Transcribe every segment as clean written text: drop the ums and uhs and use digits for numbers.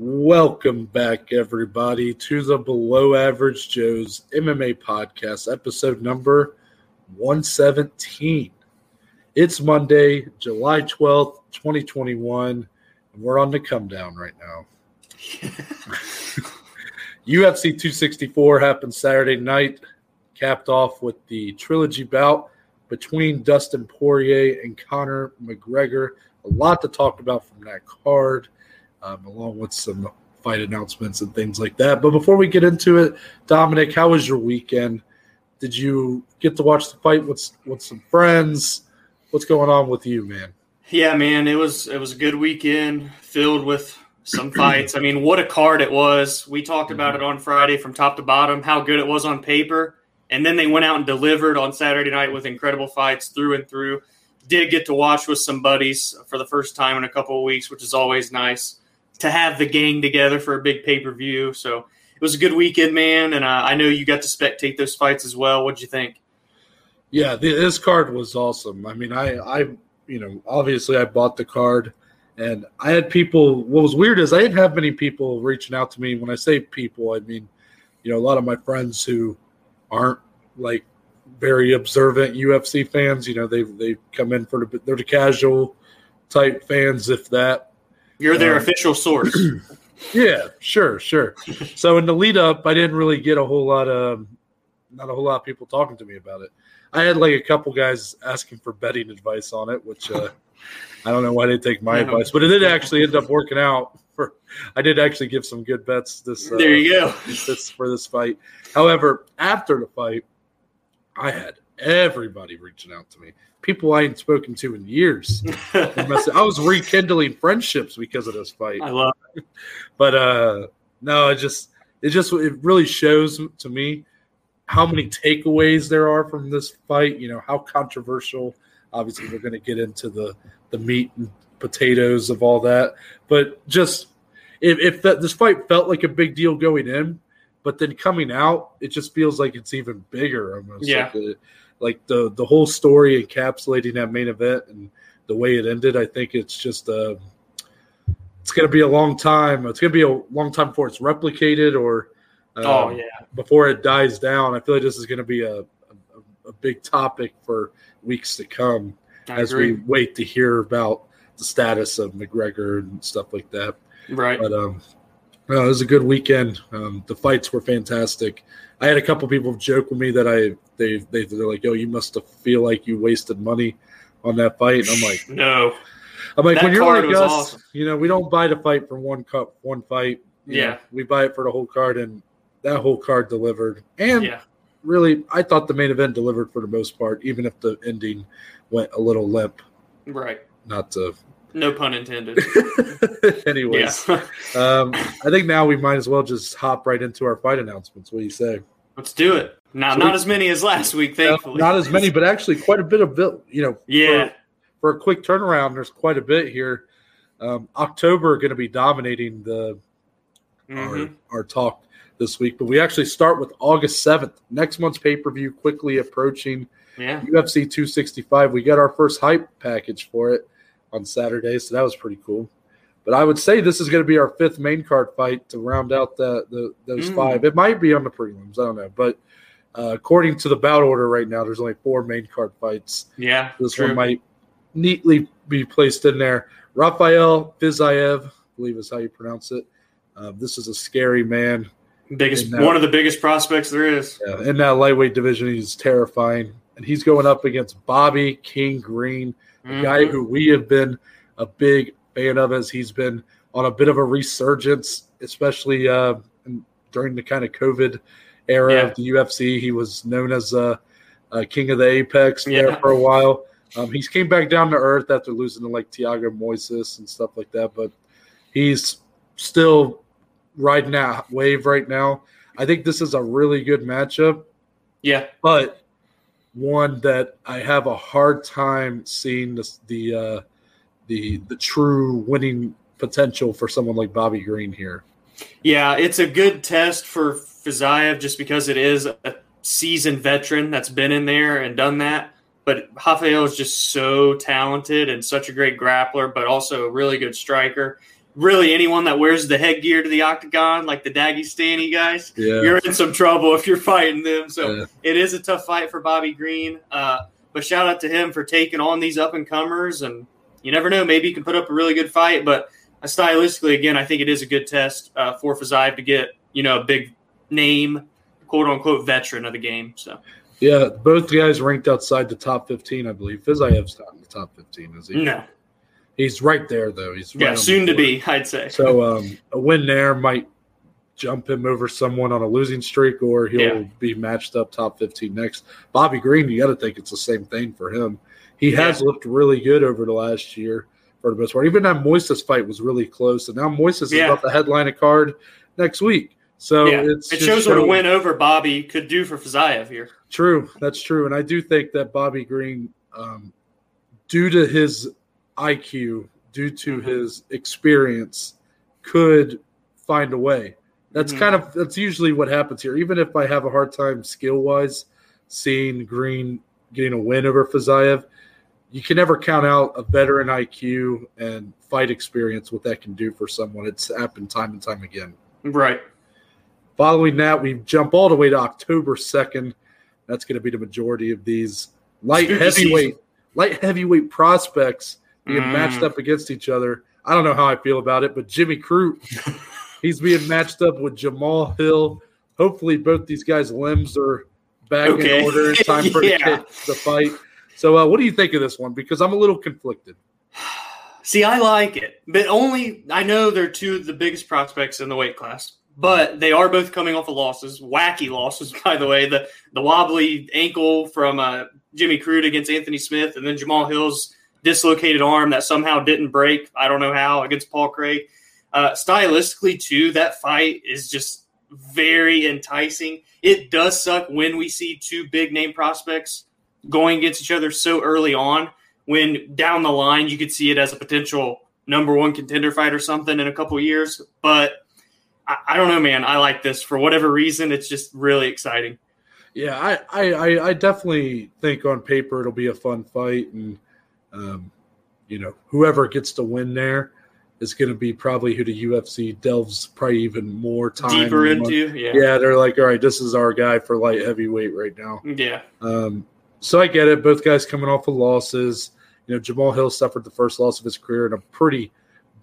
Welcome back, everybody, to the Below Average Joe's MMA podcast, episode number 117. It's Monday, July 12th, 2021, and we're on the come down right now. UFC 264 happened Saturday night, capped off with the trilogy bout between Dustin Poirier and Conor McGregor. A lot to talk about from that card. Along with some fight announcements and things like that. But before we get into it, Dominic, how was your weekend? Did you get to watch the fight with some friends? What's going on with you, man? Yeah, man, it was a good weekend filled with some fights. I mean, what a card it was. We talked about it on Friday from top to bottom, how good it was on paper. And then they went out and delivered on Saturday night with incredible fights through and through. Did get to watch with some buddies for the first time in a couple of weeks, which is always nice to have the gang together for a big pay-per-view. So it was a good weekend, man, and I know you got to spectate those fights as well. What'd you think? Yeah, this card was awesome. I mean, I you know, obviously I bought the card, and I had people – what was weird is I didn't have many people reaching out to me. When I say people, I mean, you know, a lot of my friends who aren't, like, very observant UFC fans. You know, they come in for – they're the casual-type fans, if that. You're their official source. Yeah, sure. So in the lead up, I didn't really get not a whole lot of people talking to me about it. I had like a couple guys asking for betting advice on it, which I don't know why they take my advice, but it did actually end up working out. I did actually give some good bets this. There you go. For this fight. However, after the fight, I had everybody reaching out to me. People I hadn't spoken to in years. I was rekindling friendships because of this fight. I love it. But no, it really shows to me how many takeaways there are from this fight, you know, how controversial. Obviously, we're going to get into the meat and potatoes of all that. But just if this fight felt like a big deal going in, but then coming out, it just feels like it's even bigger almost. Yeah. Like the whole story encapsulating that main event and the way it ended, I think it's just it's going to be a long time. It's going to be a long time before it's replicated or before it dies down. I feel like this is going to be a big topic for weeks to come We wait to hear about the status of McGregor and stuff like that. Right. But it was a good weekend. The fights were fantastic. I had a couple people joke with me that they're like, "Yo, you must feel like you wasted money on that fight." And I'm like, "No." I'm like, that when you're like us, awesome. You know, we don't buy the fight for one fight. You know, we buy it for the whole card, and that whole card delivered. And really, I thought the main event delivered for the most part, even if the ending went a little limp. Right. No pun intended. Anyways, I think now we might as well just hop right into our fight announcements. What do you say? Let's do it. Not as many as last week, thankfully. Not as many, but actually quite a bit of build. You know, for a quick turnaround, there's quite a bit here. October going to be dominating our talk this week, but we actually start with August 7th. Next month's pay-per-view quickly approaching. Yeah. UFC 265. We got our first hype package for it on Saturday, so that was pretty cool. But I would say this is going to be our fifth main card fight to round out those five. It might be on the prelims. I don't know. But according to the bout order right now, there's only four main card fights. Yeah, This one might neatly be placed in there. Rafael Fiziev, I believe is how you pronounce it. This is a scary man. One of the biggest prospects there is. Yeah, in that lightweight division, he's terrifying. And he's going up against Bobby King Green, a guy who we have been a big fan of as he's been on a bit of a resurgence, especially during the kind of COVID era of the UFC. He was known as a king of the apex there for a while. He's came back down to earth after losing to like Tiago Moises and stuff like that, but he's still riding that wave right now. I think this is a really good matchup. Yeah, but one that I have a hard time seeing the true winning potential for someone like Bobby Green here. Yeah, it's a good test for Fiziev just because it is a seasoned veteran that's been in there and done that. But Rafael is just so talented and such a great grappler, but also a really good striker. really anyone that wears the headgear to the octagon, like the Dagestani guys, you're in some trouble if you're fighting them. So it is a tough fight for Bobby Green. But shout out to him for taking on these up-and-comers. And you never know, maybe he can put up a really good fight. But stylistically, again, I think it is a good test for Fiziev to get, you know, a big name, quote-unquote veteran of the game. So yeah, both guys ranked outside the top 15, I believe. Fiziev's not in the top 15, is he? No. He's right there, though. He's right soon to be, I'd say. So a win there might jump him over someone on a losing streak, or he'll be matched up top 15 next. Bobby Green, you got to think it's the same thing for him. He has looked really good over the last year for the most part. Even that Moises fight was really close, and now Moises is about to headline a card next week. So it shows what a win over Bobby could do for Fiziev here. True. That's true. And I do think that Bobby Green, due to his IQ, due to his experience, could find a way. That's that's usually what happens here. Even if I have a hard time skill-wise seeing Green getting a win over Fiziev, you can never count out a veteran IQ and fight experience, what that can do for someone. It's happened time and time again. Right. Following that, we jump all the way to October 2nd. That's going to be the majority of these light heavyweight prospects being matched up against each other. I don't know how I feel about it, but Jimmy Crute, he's being matched up with Jamal Hill. Hopefully both these guys' limbs are back in order in time for the fight. So what do you think of this one? Because I'm a little conflicted. See, I like it. But I know they're two of the biggest prospects in the weight class. But they are both coming off of losses, wacky losses, by the way. The wobbly ankle from Jimmy Crute against Anthony Smith, and then Jamal Hill's dislocated arm that somehow didn't break, I don't know how, against Paul Craig. Stylistically, too, that fight is just very enticing. It does suck when we see two big-name prospects going against each other so early on, when down the line you could see it as a potential number one contender fight or something in a couple years. But I don't know, man. I like this. For whatever reason, it's just really exciting. Yeah, I definitely think on paper it'll be a fun fight. And, whoever gets to win there is going to be probably who the UFC delves probably even more time. Deeper into, Yeah, they're like, all right, this is our guy for light heavyweight right now. Yeah. So I get it. Both guys coming off of losses. You know, Jamal Hill suffered the first loss of his career in a pretty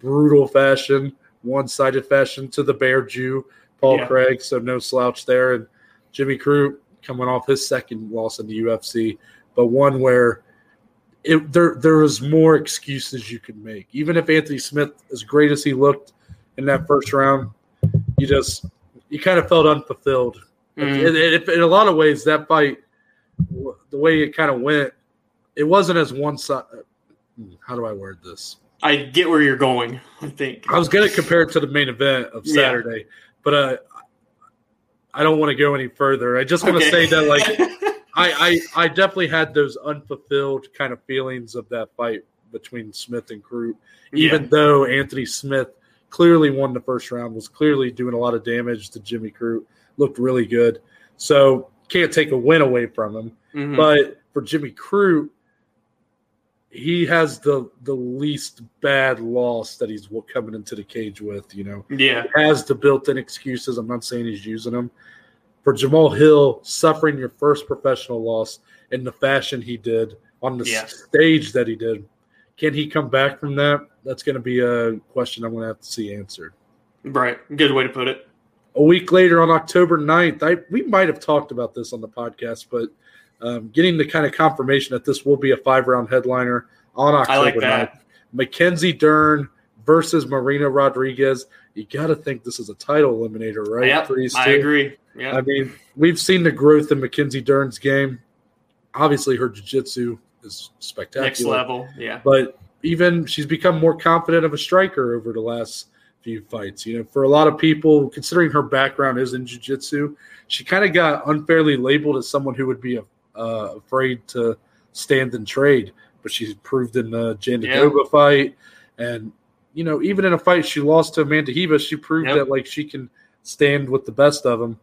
brutal fashion. One-sided fashion to the Bear Jew, Paul Craig, so no slouch there. And Jimmy Crute coming off his second loss in the UFC, but one where there was more excuses you could make. Even if Anthony Smith, as great as he looked in that first round, you kind of felt unfulfilled. In a lot of ways, that fight, the way it kind of went, it wasn't as one-sided. How do I word this? I get where you're going, I think. I was going to compare it to the main event of Saturday, but I don't want to go any further. I just want to say that, like, I definitely had those unfulfilled kind of feelings of that fight between Smith and Crute, even though Anthony Smith clearly won the first round, was clearly doing a lot of damage to Jimmy Crute, looked really good. So can't take a win away from him. Mm-hmm. But for Jimmy Crute, he has the least bad loss that he's coming into the cage with, you know. Yeah. He has the built-in excuses. I'm not saying he's using them. For Jamal Hill, suffering your first professional loss in the fashion he did, on the stage that he did, can he come back from that? That's going to be a question I'm going to have to see answered. Right. Good way to put it. A week later on October 9th, we might have talked about this on the podcast, but – getting the kind of confirmation that this will be a five-round headliner on October 9th. Mackenzie Dern versus Marina Rodriguez. You got to think this is a title eliminator, right? Yep, I agree. Yep. I mean, we've seen the growth in Mackenzie Dern's game. Obviously, her jiu-jitsu is spectacular. Next level, yeah. But even she's become more confident of a striker over the last few fights. You know, for a lot of people, considering her background is in jiu-jitsu, she kind of got unfairly labeled as someone who would be afraid to stand and trade, but she's proved in the Jandagoba fight, and you know, even in a fight she lost to Amanda Hiba, she proved that like she can stand with the best of them.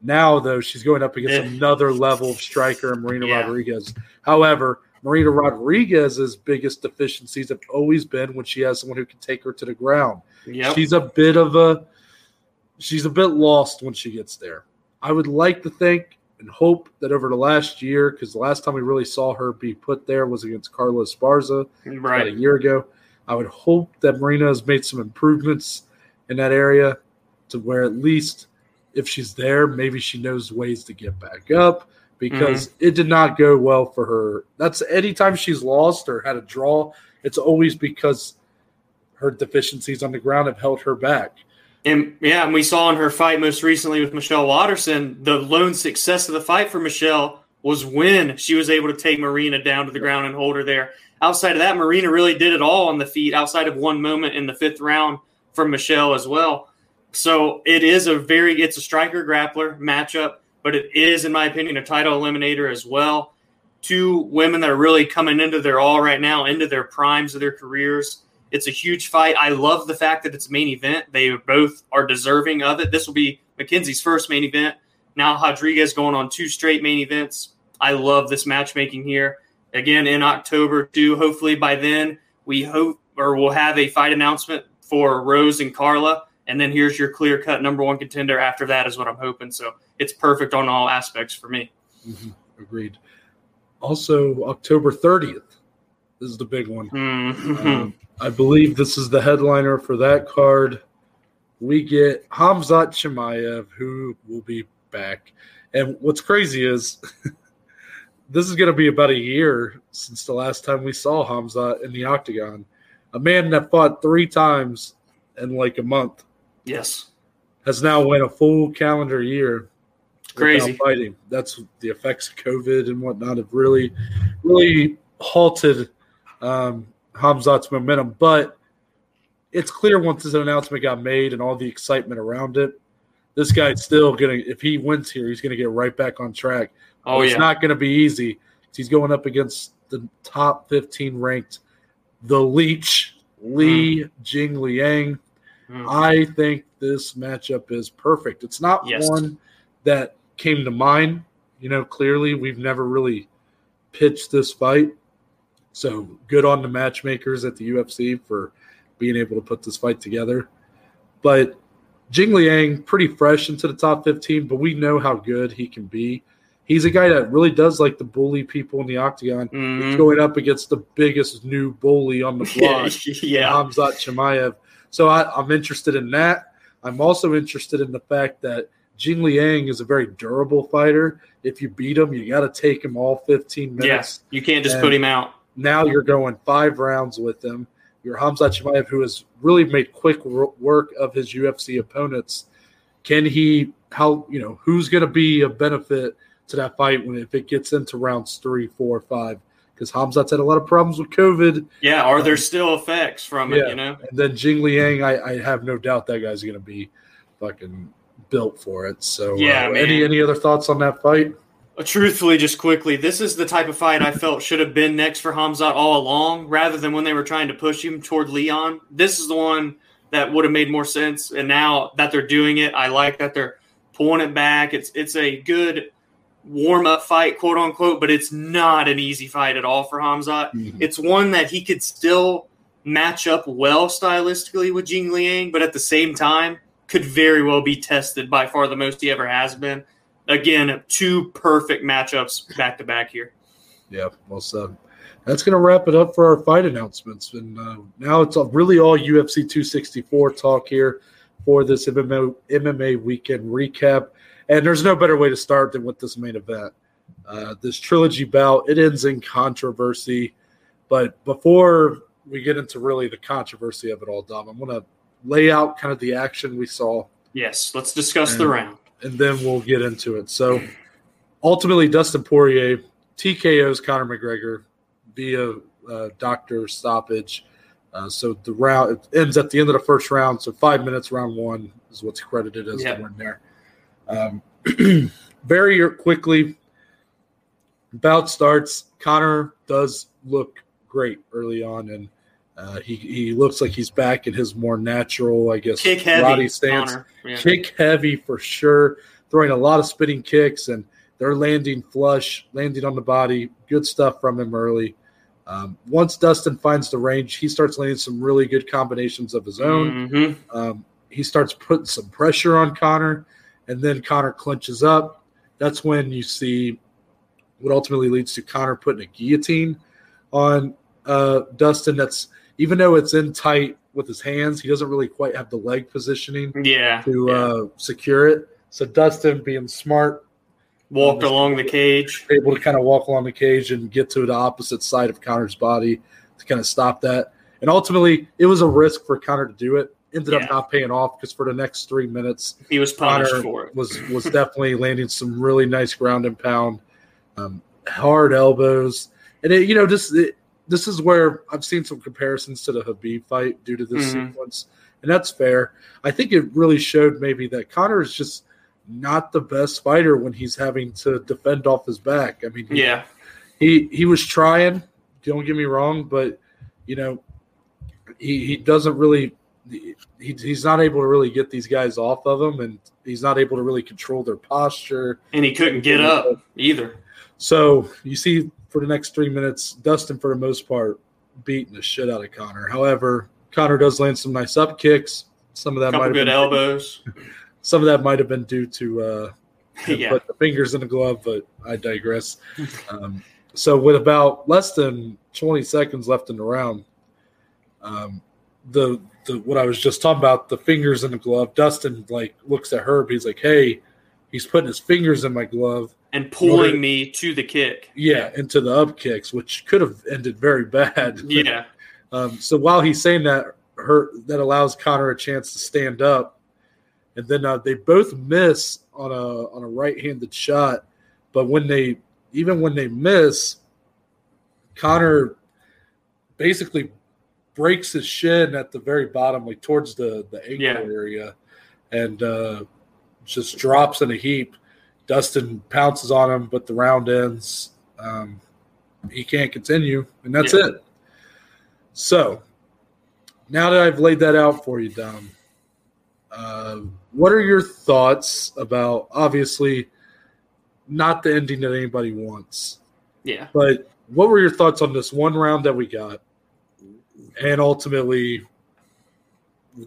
Now though, she's going up against another level of striker, Marina Rodriguez. However, Marina Rodriguez's biggest deficiencies have always been when she has someone who can take her to the ground. Yep. She's a bit lost when she gets there. I would like to think and hope that over the last year, because the last time we really saw her be put there was against Carla Esparza about a year ago. I would hope that Marina has made some improvements in that area to where at least if she's there, maybe she knows ways to get back up, because it did not go well for her. That's anytime she's lost or had a draw, it's always because her deficiencies on the ground have held her back. And yeah, and we saw in her fight most recently with Michelle Watterson, the lone success of the fight for Michelle was when she was able to take Marina down to the ground and hold her there. Outside of that, Marina really did it all on the feet, outside of one moment in the fifth round from Michelle as well. So it's a striker grappler matchup, but it is, in my opinion, a title eliminator as well. Two women that are really coming into their all right now, into their primes of their careers. It's a huge fight. I love the fact that it's a main event. They both are deserving of it. This will be McKenzie's first main event. Now Rodriguez going on two straight main events. I love this matchmaking here. Again, in October, too. Hopefully by then we'll have a fight announcement for Rose and Carla. And then here's your clear-cut number one contender after that is what I'm hoping. So it's perfect on all aspects for me. Mm-hmm. Agreed. Also, October 30th is the big one. Mm-hmm. I believe this is the headliner for that card. We get Hamzat Chimaev, who will be back. And what's crazy is this is going to be about a year since the last time we saw Hamzat in the octagon. A man that fought 3 times in like a month. Yes. Has now went a full calendar year. Crazy. Fighting. That's the effects of COVID and whatnot have really, really halted Hamzat's momentum. But it's clear once this announcement got made and all the excitement around it, this guy's still going to, if he wins here, he's going to get right back on track. Oh, it's not going to be easy. He's going up against the top 15 ranked, the Leech, Li Jingliang. I think this matchup is perfect. It's not one that came to mind. You know, clearly we've never really pitched this fight. So good on the matchmakers at the UFC for being able to put this fight together. But Jingliang, pretty fresh into the top 15, but we know how good he can be. He's a guy that really does like to bully people in the octagon. Mm-hmm. He's going up against the biggest new bully on the block, Hamzat Chimaev. So I'm interested in that. I'm also interested in the fact that Jingliang is a very durable fighter. If you beat him, you got to take him all 15 minutes. Yes, you can't just put him out. Now you're going 5 rounds with him. You're Hamzat Chimaev, who has really made quick work of his UFC opponents. Who's going to be a benefit to that fight if it gets into rounds 3, 4, 5? Because Hamzat's had a lot of problems with COVID. Yeah, are there still effects from it, you know? And then Jingliang, I have no doubt that guy's going to be fucking built for it. So any other thoughts on that fight? Truthfully, just quickly, this is the type of fight I felt should have been next for Hamzat all along, rather than when they were trying to push him toward Leon. This is the one that would have made more sense, and now that they're doing it, I like that they're pulling it back. It's a good warm-up fight, quote-unquote, but it's not an easy fight at all for Hamzat. Mm-hmm. It's one that he could still match up well stylistically with Jingliang, but at the same time could very well be tested by far the most he ever has been. Again, 2 perfect matchups back-to-back here. Yeah, well said. That's going to wrap it up for our fight announcements. And now it's really all UFC 264 talk here for this MMA weekend recap. And there's no better way to start than with this main event. This trilogy bout, it ends in controversy. But before we get into really the controversy of it all, Dom, I want to lay out kind of the action we saw. Yes, let's discuss the round. And then we'll get into it. So ultimately, Dustin Poirier TKOs Conor McGregor via doctor stoppage. So the round it ends at the end of the first round. So 5 minutes, round 1 is what's credited as the win there. Very quickly, bout starts. Conor does look great early on, and he looks like he's back in his more natural, I guess, kick heavy body stance. Kick heavy for sure, throwing a lot of spinning kicks, and They're landing flush, landing on the body. Good stuff from him early. Once Dustin finds the range, he starts landing some really good combinations of his own. Mm-hmm. He starts putting some pressure on Conor, and then Conor clinches up. That's when you see what ultimately leads to Conor putting a guillotine on Dustin. That's even though it's in tight with his hands, he doesn't really quite have the leg positioning secure it. So Dustin, being smart, walked along the cage, able to kind of walk along the cage and get to the opposite side of Conor's body to kind of stop that. And ultimately, it was a risk for Conor to do it. Ended up not paying off because for the next 3 minutes, he was punished for it. was definitely landing some really nice ground and pound, hard elbows, and this is where I've seen some comparisons to the Khabib fight due to this sequence, and that's fair. I think it really showed maybe that Conor is just not the best fighter when he's having to defend off his back. I mean, he was trying, don't get me wrong, but he doesn't really. He's not able to really get these guys off of him, and he's not able to really control their posture. And he couldn't get up either. So you see for the next 3 minutes, Dustin, for the most part, beating the shit out of Conor. However, Conor does land some nice up kicks. Some of that might have been elbows. Some of that might have been due to put the fingers in the glove, but I digress. So with about less than 20 seconds left in the round, the what I was just talking about, the fingers in the glove, Dustin looks at Herb. He's like, hey, he's putting his fingers in my glove and pulling me to the kick. Yeah, into the up kicks, which could have ended very bad. Yeah. So while he's saying that, that allows Conor a chance to stand up, and then they both miss on a right-handed shot. But when they miss, Conor basically breaks his shin at the very bottom, towards the ankle area, and just drops in a heap. Dustin pounces on him, but the round ends. He can't continue, and that's it. So now that I've laid that out for you, Dom, what are your thoughts about, obviously, not the ending that anybody wants? Yeah. But what were your thoughts on this one round that we got? And ultimately,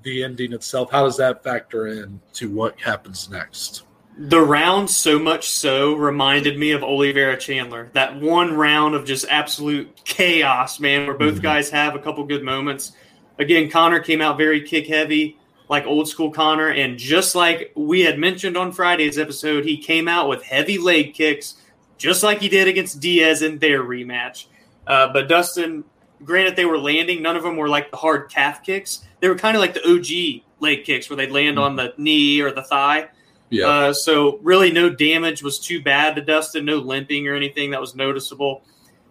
the ending itself, how does that factor in to what happens next? The round so much so reminded me of Oliveira Chandler. That one round of just absolute chaos, man, where both guys have a couple good moments. Again, Conor came out very kick-heavy, like old-school Conor. And just like we had mentioned on Friday's episode, he came out with heavy leg kicks, just like he did against Diaz in their rematch. But Dustin... Granted, they were landing. None of them were like the hard calf kicks. They were kind of like the OG leg kicks where they'd land on the knee or the thigh. Yeah. So really no damage was too bad to Dustin, no limping or anything that was noticeable.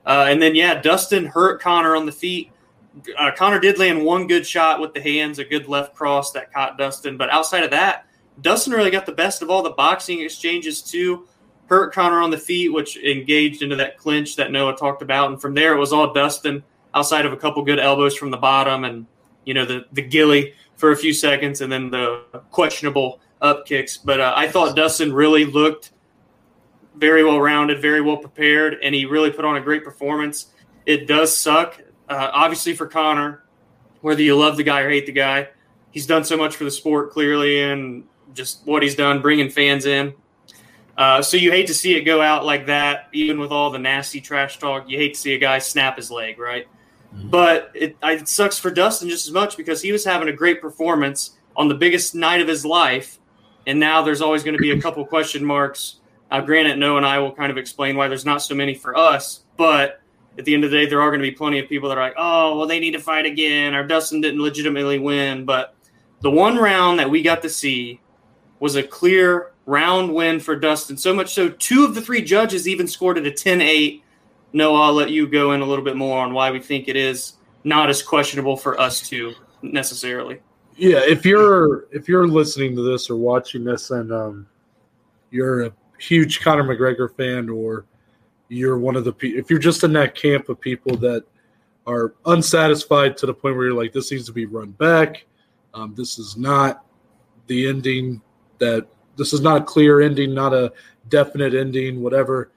And then, Dustin hurt Conor on the feet. Conor did land one good shot with the hands, a good left cross that caught Dustin. But outside of that, Dustin really got the best of all the boxing exchanges too. Hurt Conor on the feet, which engaged into that clinch that Noah talked about. And from there, it was all Dustin. Outside of a couple good elbows from the bottom and, the ghillie for a few seconds and then the questionable up kicks. But I thought Dustin really looked very well-rounded, very well-prepared, and he really put on a great performance. It does suck, obviously, for Conor, whether you love the guy or hate the guy. He's done so much for the sport, clearly, and just what he's done, bringing fans in. So you hate to see it go out like that, even with all the nasty trash talk. You hate to see a guy snap his leg, right? But it sucks for Dustin just as much because he was having a great performance on the biggest night of his life, and now there's always going to be a couple question marks. Granted, Noah and I will kind of explain why there's not so many for us, but at the end of the day, there are going to be plenty of people that are like, oh, well, they need to fight again, or Dustin didn't legitimately win. But the one round that we got to see was a clear round win for Dustin, so much so two of the three judges even scored it a 10-8. Noah, I'll let you go in a little bit more on why we think it is not as questionable for us two necessarily. Yeah, if you're listening to this or watching this and you're a huge Conor McGregor fan, or you're one of the people, if you're just in that camp of people that are unsatisfied to the point where you're like, this needs to be run back, this is not the ending that this is not a clear ending, not a definite ending, whatever,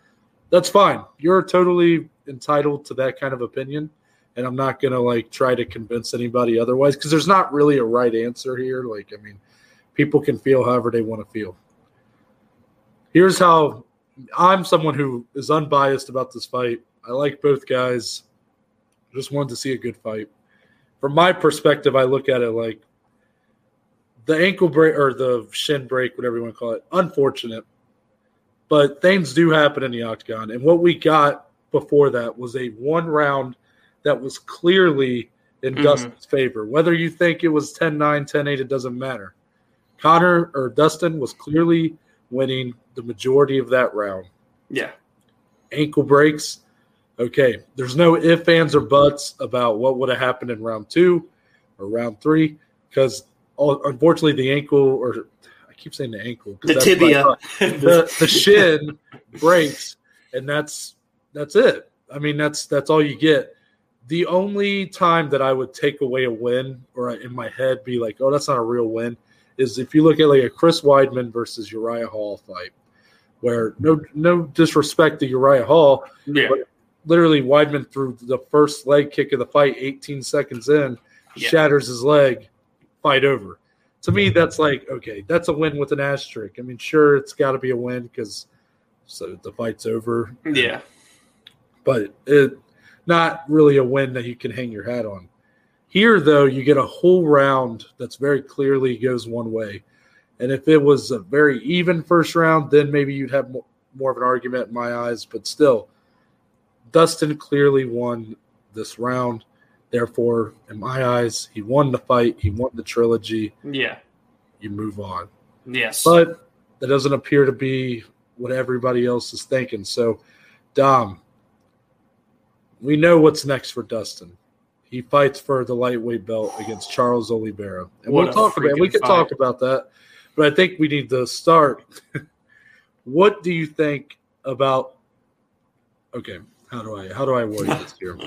that's fine. You're totally entitled to that kind of opinion, and I'm not going to, like, try to convince anybody otherwise because there's not really a right answer here. Like, I mean, people can feel however they want to feel. Here's how I'm someone who is unbiased about this fight. I like both guys. Just wanted to see a good fight. From my perspective, I look at it like the ankle break or the shin break, whatever you want to call it, unfortunate. But things do happen in the octagon. And what we got before that was a one round that was clearly in Dustin's favor. Whether you think it was 10-9, 10-8, it doesn't matter. Conor or Dustin was clearly winning the majority of that round. Yeah. Ankle breaks. Okay, there's no ifs, ands, or buts about what would have happened in round two or round three because, unfortunately, the ankle or I keep saying the ankle. The tibia. The shin breaks, and that's it. I mean, that's all you get. The only time that I would take away a win or in my head be like, oh, that's not a real win, is if you look at like a Chris Weidman versus Uriah Hall fight where no disrespect to Uriah Hall, but literally, Weidman threw the first leg kick of the fight 18 seconds in, shatters his leg, fight over. To me, that's like, okay, that's a win with an asterisk. I mean, sure, it's got to be a win because so the fight's over. Yeah. But it's not really a win that you can hang your hat on. Here, though, you get a whole round that's very clearly goes one way. And if it was a very even first round, then maybe you'd have more of an argument in my eyes, but still. Dustin clearly won this round. Therefore, in my eyes, he won the fight. He won the trilogy. Yeah. You move on. Yes. But that doesn't appear to be what everybody else is thinking. So, Dom, we know what's next for Dustin. He fights for the lightweight belt against Charles Oliveira. And we'll talk about it. We can talk about that. But I think we need to start. What do you think about – okay. How do I word this here?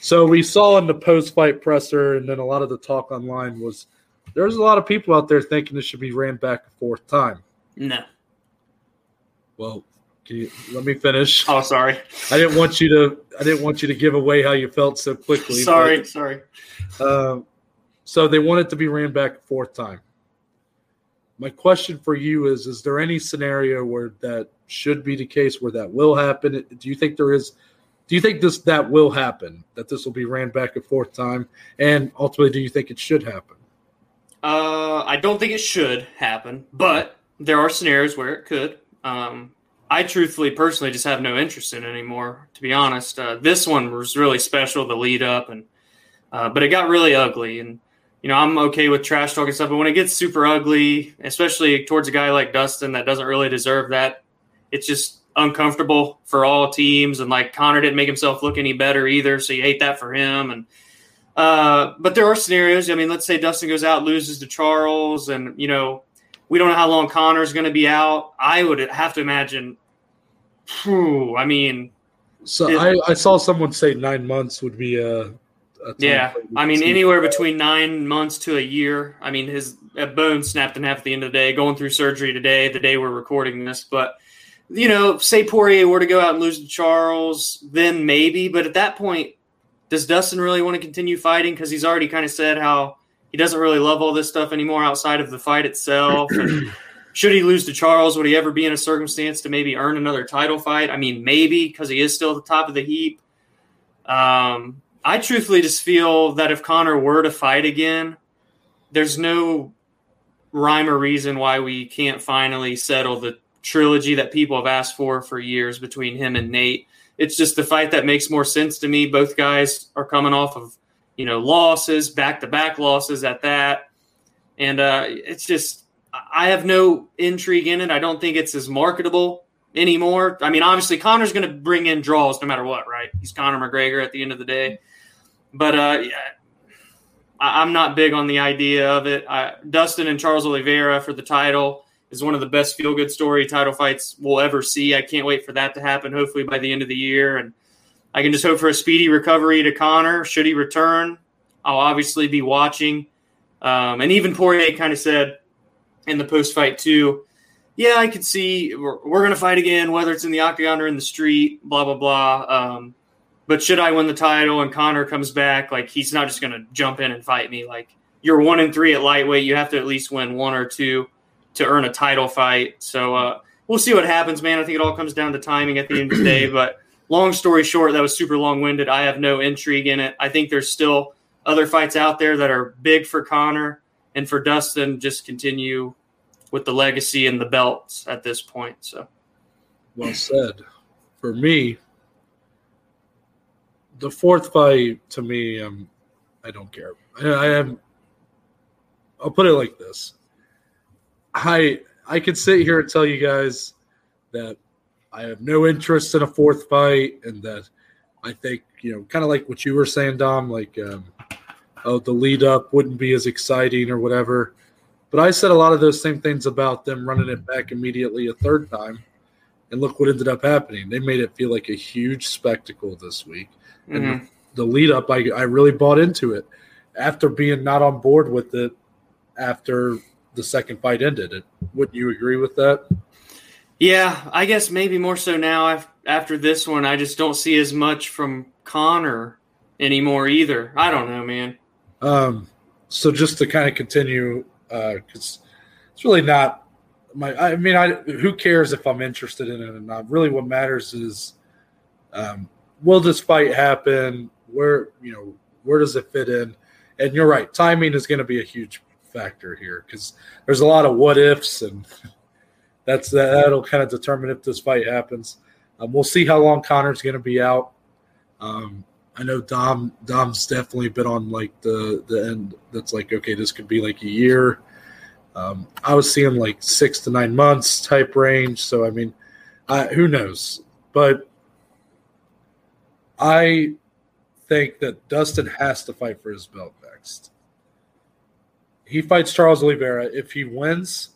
So we saw in the post-fight presser and then a lot of the talk online was there's a lot of people out there thinking this should be ran back a fourth time. No. Well, can you let me finish? Oh, sorry. I didn't want you to give away how you felt so quickly. Sorry. So they want it to be ran back a fourth time. My question for you is there any scenario where that should be the case where that will happen? Do you think there is? Do you think that will happen? That this will be ran back a fourth time? And ultimately, do you think it should happen? I don't think it should happen, but there are scenarios where it could. I truthfully, personally, just have no interest in it anymore. To be honest, this one was really special, the lead up, and but it got really ugly. And you know, I'm okay with trash talking stuff, but when it gets super ugly, especially towards a guy like Dustin that doesn't really deserve that. It's just uncomfortable for all teams. And like Conor didn't make himself look any better either. So you hate that for him. And, but there are scenarios. I mean, let's say Dustin goes out, loses to Charles and, you know, we don't know how long Conor's going to be out. I would have to imagine. I mean, so I saw someone say 9 months would be a yeah. I mean, anywhere between 9 months to a year. I mean, his bone snapped in half at the end of the day, going through surgery today, the day we're recording this, but you know, say Poirier were to go out and lose to Charles, then maybe. But at that point, does Dustin really want to continue fighting? Because he's already kind of said how he doesn't really love all this stuff anymore outside of the fight itself. Should he lose to Charles, would he ever be in a circumstance to maybe earn another title fight? I mean, maybe, because he is still at the top of the heap. I truthfully just feel that if Conor were to fight again, there's no rhyme or reason why we can't finally settle the trilogy that people have asked for years between him and Nate. It's just the fight that makes more sense to me. Both guys are coming off of, you know, losses, back-to-back losses at that. And it's just, I have no intrigue in it. I don't think it's as marketable anymore. I mean, obviously, Conor's going to bring in draws no matter what, right? He's Conor McGregor at the end of the day. But yeah, I'm not big on the idea of it. Dustin and Charles Oliveira for the title is one of the best feel-good story title fights we'll ever see. I can't wait for that to happen, hopefully by the end of the year. And I can just hope for a speedy recovery to Conor. Should he return, I'll obviously be watching. And even Poirier kind of said in the post-fight too, yeah, I could see we're going to fight again, whether it's in the octagon or in the street, blah, blah, blah. But should I win the title and Conor comes back, like, he's not just going to jump in and fight me. Like, you're 1-3 at lightweight. You have to at least win one or two to earn a title fight. So we'll see what happens, man. I think it all comes down to timing at the end of the day. But long story short, that was super long-winded. I have no intrigue in it. I think there's still other fights out there that are big for Conor and for Dustin. Just continue with the legacy and the belts at this point. So, well said. For me, the fourth fight, to me, I don't care. I'll put it like this. I could sit here and tell you guys that I have no interest in a fourth fight, and that I think, you know, kind of like what you were saying, Dom, like, the lead up wouldn't be as exciting or whatever. But I said a lot of those same things about them running it back immediately a third time, and look what ended up happening. They made it feel like a huge spectacle this week. Mm-hmm. And the lead up, I really bought into it after being not on board with it after the second fight ended. Wouldn't you agree with that? Yeah, I guess maybe more so now after this one. I just don't see as much from Conor anymore either. I don't know, man. So just to kind of continue, because it's really not my – I mean, who cares if I'm interested in it or not? Really what matters is will this fight happen? Where does it fit in? And you're right, timing is going to be a huge factor here, because there's a lot of what-ifs, and that'll kind of determine if this fight happens. We'll see how long Conor's going to be out. I know Dom's definitely been on like the end that's like, okay, this could be like a year. I was seeing like 6 to 9 months type range. So, I mean, who knows? But I think that Dustin has to fight for his belt next. He fights Charles Oliveira. If he wins,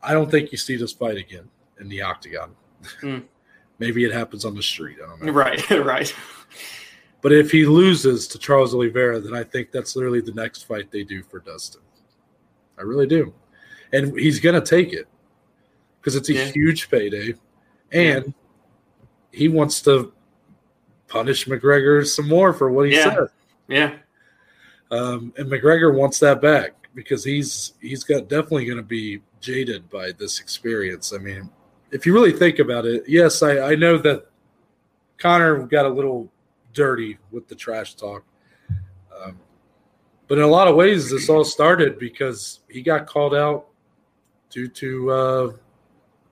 I don't think you see this fight again in the octagon. Mm. Maybe it happens on the street. I don't know. Right. But if he loses to Charles Oliveira, then I think that's literally the next fight they do for Dustin. I really do. And he's going to take it, because it's a huge payday. And he wants to punish McGregor some more for what he said. Yeah. And McGregor wants that back, because he's got definitely going to be jaded by this experience. I mean, if you really think about it, yes, I know that Conor got a little – dirty with the trash talk. But in a lot of ways, this all started because he got called out due to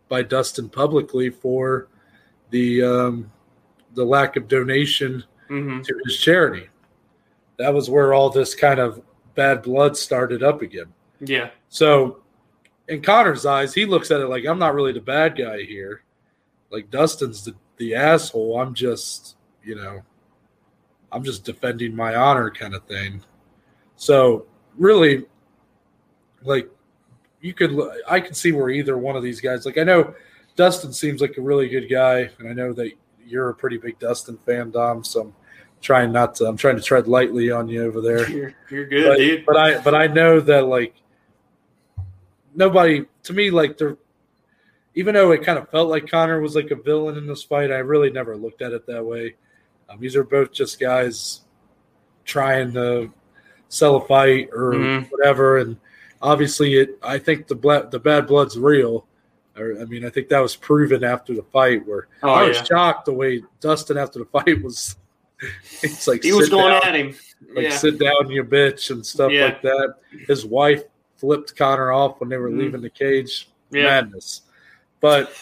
by Dustin publicly for the lack of donation to his charity. That was where all this kind of bad blood started up again. Yeah. So in Conor's eyes, he looks at it like, I'm not really the bad guy here. Like, Dustin's the asshole. I'm just, you know, I'm just defending my honor kind of thing. So really, like, I could see where either one of these guys, like, I know Dustin seems like a really good guy, and I know that you're a pretty big Dustin fan, Dom, so I'm trying to tread lightly on you over there. You're good, dude. But I know that, like, nobody, to me, like, even though it kind of felt like Conor was like a villain in this fight, I really never looked at it that way. These are both just guys trying to sell a fight or whatever, and obviously, I think the bad blood's real. I mean, I think that was proven after the fight. Where I was shocked the way Dustin after the fight was. It's like he was going at him, like sit down, you bitch, and stuff like that. His wife flipped Conor off when they were leaving the cage. Yeah. Madness, but.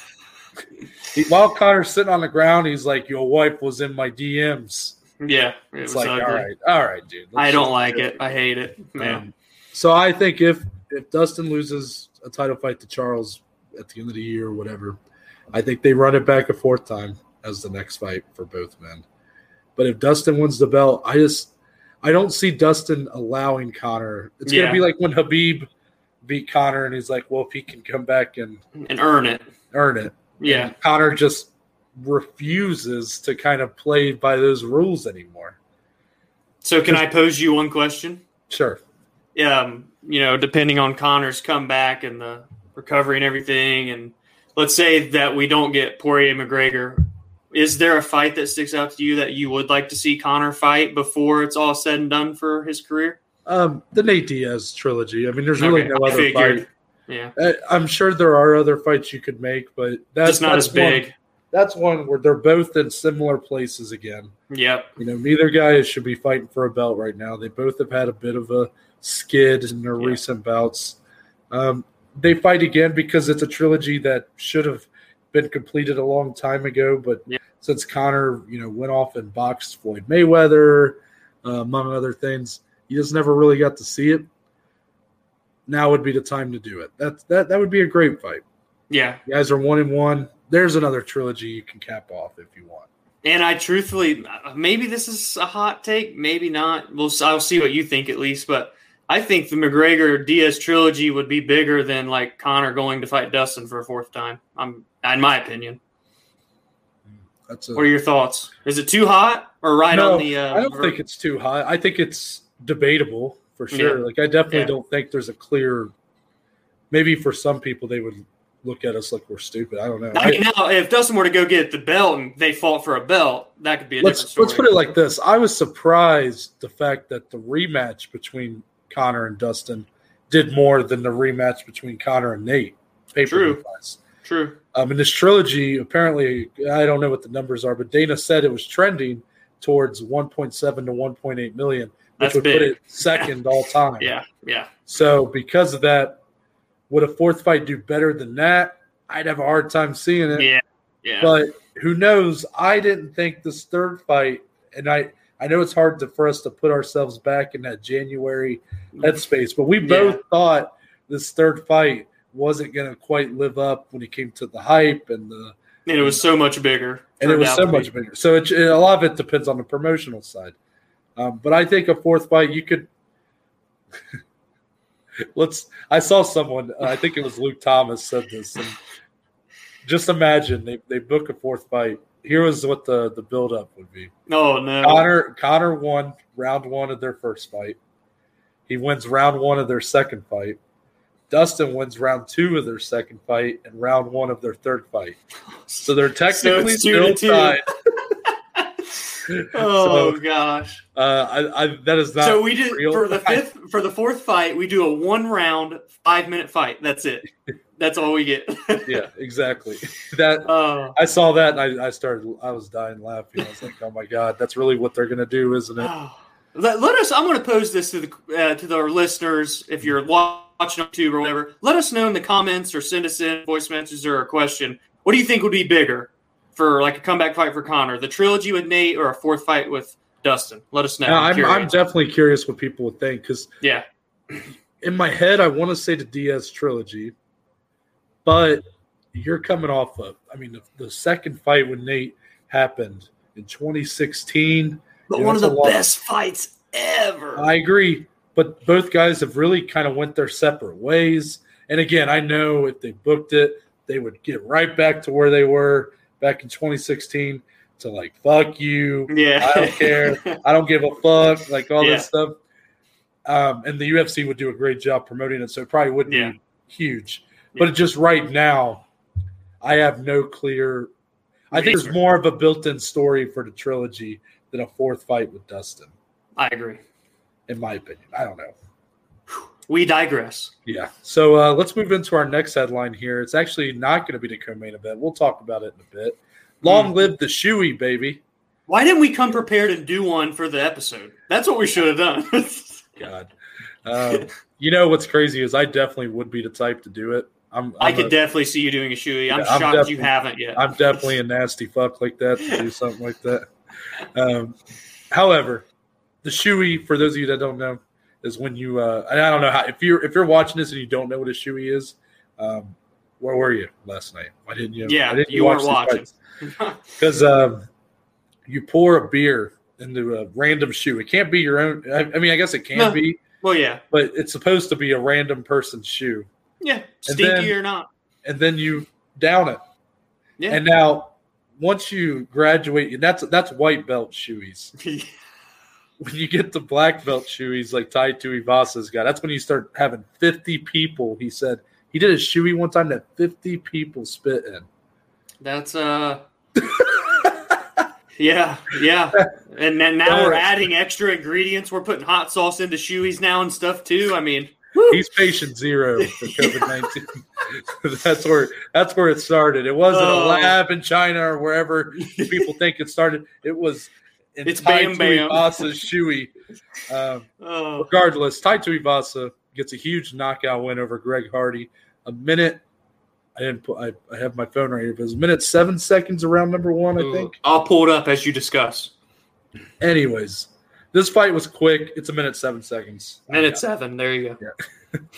While Conor's sitting on the ground, he's like, your wife was in my DMs. Yeah. It's like, ugly. All right, dude. I don't like it. I hate it, man. So I think if Dustin loses a title fight to Charles at the end of the year or whatever, I think they run it back a fourth time as the next fight for both men. But if Dustin wins the belt, I don't see Dustin allowing Conor. It's going to be like when Habib beat Conor and he's like, well, if he can come back and earn it. Yeah, and Conor just refuses to kind of play by those rules anymore. So can I pose you one question? Sure. Depending on Conor's comeback and the recovery and everything, and let's say that we don't get Poirier McGregor, is there a fight that sticks out to you that you would like to see Conor fight before it's all said and done for his career? The Nate Diaz trilogy. I mean, there's really no other fight. Yeah, I'm sure there are other fights you could make, but that's not as big. That's one where they're both in similar places again. Yep. You know, neither guy should be fighting for a belt right now. They both have had a bit of a skid in their recent bouts. They fight again because it's a trilogy that should have been completed a long time ago, but since Conor, you know, went off and boxed Floyd Mayweather, among other things, he just never really got to see it. Now would be the time to do it. That would be a great fight. Yeah. You guys are 1-1. There's another trilogy you can cap off if you want. And I truthfully, maybe this is a hot take, maybe not. I'll see what you think at least, but I think the McGregor-Diaz trilogy would be bigger than like Conor going to fight Dustin for a fourth time, in my opinion. What are your thoughts? Is it too hot or on the I don't think it's too hot. I think it's debatable. For sure. Yeah. Like, I definitely don't think there's a clear – maybe for some people they would look at us like we're stupid. I don't know. I mean, now, if Dustin were to go get the belt and they fought for a belt, that could be a different story. Let's put it like this. I was surprised the fact that the rematch between Conor and Dustin did more than the rematch between Conor and Nate. True. And this trilogy, apparently, I don't know what the numbers are, but Dana said it was trending towards 1.7 to 1.8 million. Which would put it second all time. Yeah. So because of that, would a fourth fight do better than that? I'd have a hard time seeing it. Yeah. But who knows? I didn't think this third fight, and I know it's hard for us to put ourselves back in that January headspace, but we both thought this third fight wasn't going to quite live up when it came to the hype and it was so much bigger. And it was so much bigger. So a lot of it depends on the promotional side. But I think a fourth fight, you could – I saw someone, I think it was Luke Thomas said this. And just imagine they book a fourth fight. Here was what the build-up would be. Oh, no. Conor won round one of their first fight. He wins round one of their second fight. Dustin wins round two of their second fight and round one of their third fight. So they're technically still tied. Gosh! That is not. So we did real. For the fourth fight, we do a 1-round 5-minute fight. That's it. That's all we get. Yeah, exactly. That I saw that and I was dying laughing. I was like, oh my god, that's really what they're gonna do, isn't it? I'm gonna pose this to our listeners. If you're watching on YouTube or whatever, let us know in the comments or send us in voice messages or a question. What do you think would be bigger? For like a comeback fight for Conor, the trilogy with Nate, or a fourth fight with Dustin? Let us know. I'm definitely curious what people would think because in my head I want to say the Diaz trilogy, but you're coming off of. I mean, the second fight with Nate happened in 2016, but one of the best fights ever. I agree, but both guys have really kind of went their separate ways. And again, I know if they booked it, they would get right back to where they were. Back in 2016 to like, fuck you. Yeah. I don't care. I don't give a fuck. Like all this stuff. And the UFC would do a great job promoting it. So it probably wouldn't be huge, but just right now I have no clear, I think there's more of a built-in story for the trilogy than a fourth fight with Dustin. I agree. In my opinion. I don't know. We digress. Yeah. So let's move into our next headline here. It's actually not going to be the co-main event. We'll talk about it in a bit. Long live the shoey, baby. Why didn't we come prepared and do one for the episode? That's what we should have done. God. You know what's crazy is I definitely would be the type to do it. I could definitely see you doing a shoey. I'm shocked you haven't yet. I'm definitely a nasty fuck like that to do something like that. However, the shoey, for those of you that don't know, is when you and I don't know how if you're watching this and you don't know what a shoey is, where were you last night? Why didn't you? Yeah, you weren't watching because you pour a beer into a random shoe. It can't be your own. I mean, I guess it can be. Well, yeah, but it's supposed to be a random person's shoe. Yeah, stinky or not. And then you down it. Yeah. And now once you graduate, and that's white belt shoeys. When you get the black belt shoeys like Tai Tuivasa's got, that's when you start having 50 people, he said, He did a shoey one time that 50 people spit in. That's yeah. And then now we're adding extra ingredients. We're putting hot sauce into shoeys now and stuff too. I mean, he's patient zero for COVID-19. That's where it started. It wasn't a lab in China or wherever people think it started. It was in Tai Tuivasa's shoey. Regardless, Tai Tuivasa gets a huge knockout win over Greg Hardy. I have my phone right here, but it was 1:07 of round number one, I think. I'll pull it up as you discuss. Anyways, this fight was quick. It's 1:07. Minute seven. There you go. Yeah.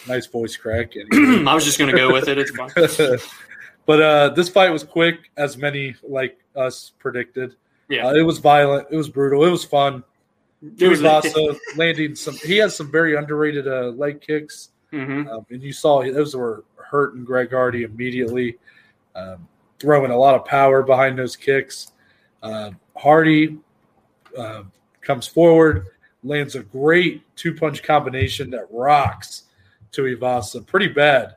Nice voice crack. Anyway. I was just going to go with it. It's fine. But this fight was quick, as many like us predicted. Yeah. It was violent. It was brutal. It was fun. Tuivasa landing some. He has some very underrated leg kicks. Mm-hmm. And you saw those were hurting Greg Hardy immediately, throwing a lot of power behind those kicks. Hardy comes forward, lands a great two-punch combination that rocks Tuivasa pretty bad.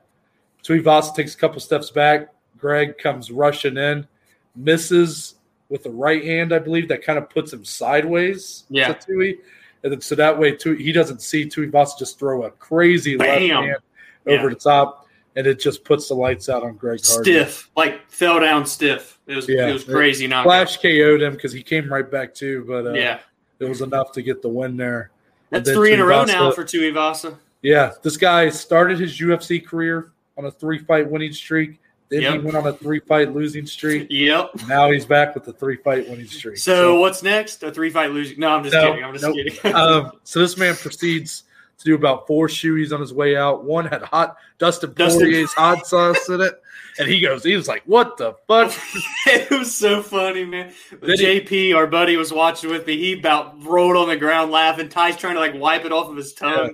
Tuivasa takes a couple steps back. Greg comes rushing in, misses with the right hand, I believe, that kind of puts him sideways to Tui. And then, so that way, he doesn't see Tuivasa just throw a crazy left hand over the top, and it just puts the lights out on Greg Hardy. Stiff, like fell down stiff. It was crazy. Not Flash KO'd him because he came right back too, but it was enough to get the win there. That's three in a row now for Tuivasa. Yeah, this guy started his UFC career on a 3-fight winning streak. Then he went on a 3-fight losing streak. Yep. Now he's back with the 3-fight winning streak. So what's next? A 3-fight losing? No, I'm just kidding. I'm just kidding. So this man proceeds to do about 4 shoeys on his way out. One had hot Dustin Poirier's hot sauce in it, and he was like, "What the fuck?" It was so funny, man. JP, our buddy, was watching with me. He about rolled on the ground laughing. Ty's trying to like wipe it off of his tongue. Yeah.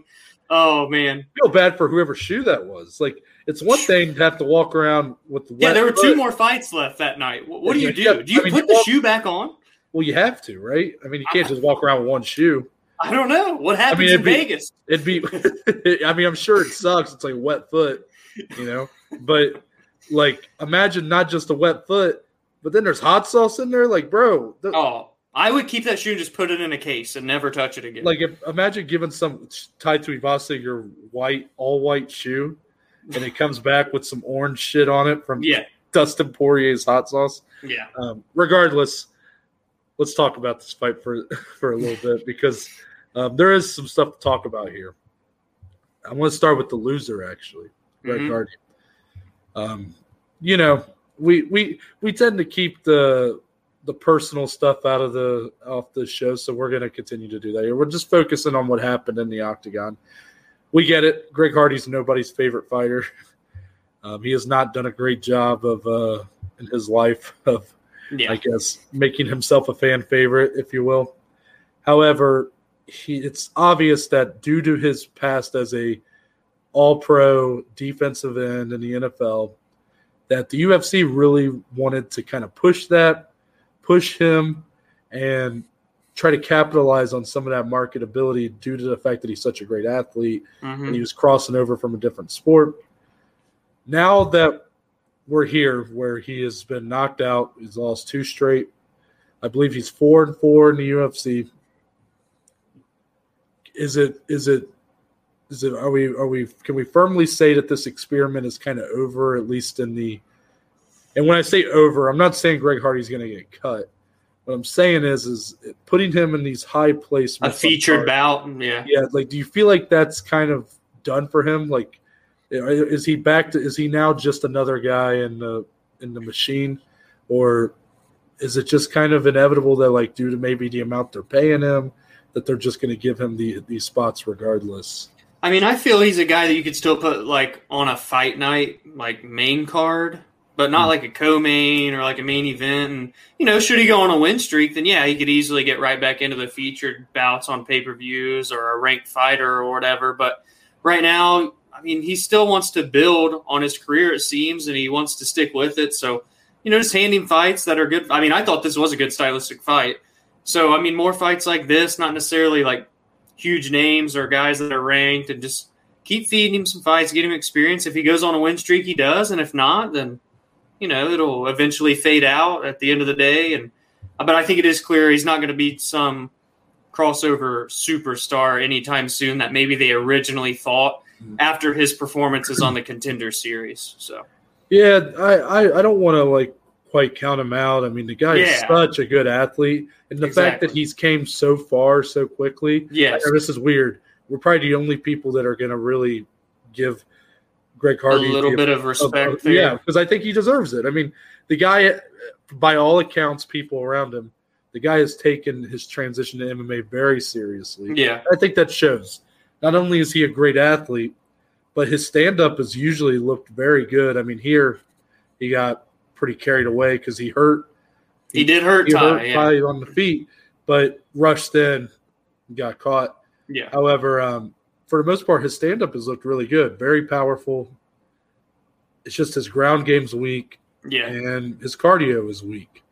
Oh man, I feel bad for whoever's shoe that was. Like, it's one thing to have to walk around with the wet there were 2 more fights left that night. What do you do? Do you put the shoe back on? Well, you have to, right? I mean, you can't just walk around with one shoe. I don't know what happens in Vegas. I mean, I'm sure it sucks. It's like a wet foot, But like, imagine not just a wet foot, but then there's hot sauce in there. Like, bro. I would keep that shoe and just put it in a case and never touch it again. Like, imagine giving some Tai Tuivasa your all white shoe, and it comes back with some orange shit on it from Dustin Poirier's hot sauce. Yeah. Regardless, let's talk about this fight for a little bit because there is some stuff to talk about here. I want to start with the loser, actually, Greg Hardy. We tend to keep the personal stuff out of the show. So we're going to continue to do that. We're just focusing on what happened in the octagon. We get it. Greg Hardy's nobody's favorite fighter. He has not done a great job of in his life of, I guess, making himself a fan favorite, if you will. However, it's obvious that due to his past as a all-pro defensive end in the NFL, that the UFC really wanted to kind of push him and try to capitalize on some of that marketability due to the fact that he's such a great athlete and he was crossing over from a different sport. Now that we're here where he has been knocked out, he's lost 2 straight. I believe he's 4-4 in the UFC. Can we firmly say that this experiment is kind of over, at least in the And when I say over, I'm not saying Greg Hardy's going to get cut. What I'm saying is putting him in these high placements. A featured bout, yeah. Like, do you feel like that's kind of done for him? Like, is he back to? Is he now just another guy in the machine, or is it just kind of inevitable that, like, due to maybe the amount they're paying him, that they're just going to give him these spots regardless? I mean, I feel he's a guy that you could still put like on a fight night, like main card. But not like a co-main or like a main event. And, should he go on a win streak, then, he could easily get right back into the featured bouts on pay-per-views or a ranked fighter or whatever. But right now, I mean, he still wants to build on his career, it seems, and he wants to stick with it. So, just hand him fights that are good. I mean, I thought this was a good stylistic fight. So, I mean, more fights like this, not necessarily like huge names or guys that are ranked, and just – keep feeding him some fights, get him experience. If he goes on a win streak, he does. And if not, then, you know, it'll eventually fade out at the end of the day. And but I think it is clear he's not going to be some crossover superstar anytime soon that maybe they originally thought after his performances on the Contender Series. So, yeah, I don't want to, like, quite count him out. I mean, the guy is such a good athlete. And the fact that he's came so far so quickly, this is weird. We're probably the only people that are going to really give Greg Hardy a little bit of respect. Yeah, because I think he deserves it. I mean, the guy, by all accounts, people around him, the guy has taken his transition to MMA very seriously. Yeah. I think that shows. Not only is he a great athlete, but his stand-up has usually looked very good. I mean, here he got pretty carried away because he hurt. He did hurt Tai on the feet, but rushed in and got caught. Yeah. However, for the most part, his stand-up has looked really good, very powerful. It's just his ground game's weak, and his cardio is weak.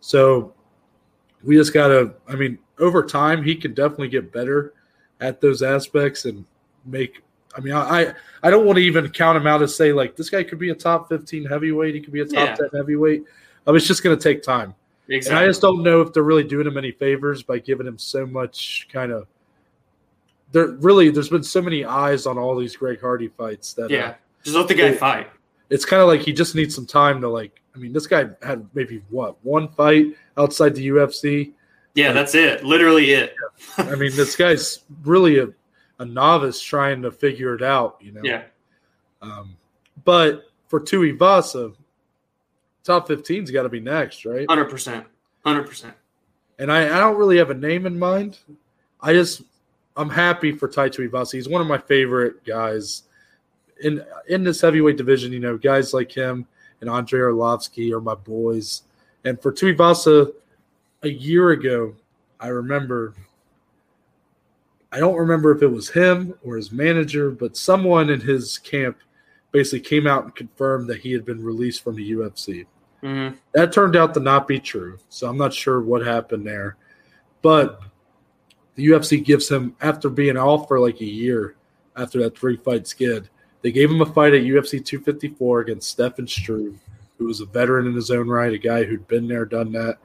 So we just got to – I mean, over time, he can definitely get better at those aspects and make – I mean, I don't want to even count him out and say, like, this guy could be a top 15 heavyweight. He could be a top 10 heavyweight. It's just going to take time. Exactly. And I just don't know if they're really doing him any favors by giving him so much kind of – there's been so many eyes on all these Greg Hardy fights that just let the guy fight. It's kind of like he just needs some time to, like, I mean, this guy had maybe one fight outside the UFC. Yeah, that's it. Literally it. I mean, this guy's really a novice trying to figure it out, you know. Yeah. But for Tuivasa, top 15's got to be next, right? 100%. And I don't really have a name in mind. I'm happy for Tai Tuivasa. He's one of my favorite guys in this heavyweight division. You know, guys like him and Andrei Arlovsky are my boys. And for Tuivasa, a year ago, I don't remember if it was him or his manager, but someone in his camp basically came out and confirmed that he had been released from the UFC. Mm-hmm. That turned out to not be true, so I'm not sure what happened there. But the UFC gives him, after being off for like a year after that three-fight skid, they gave him a fight at UFC 254 against Stephen Struve, who was a veteran in his own right, a guy who'd been there, done that.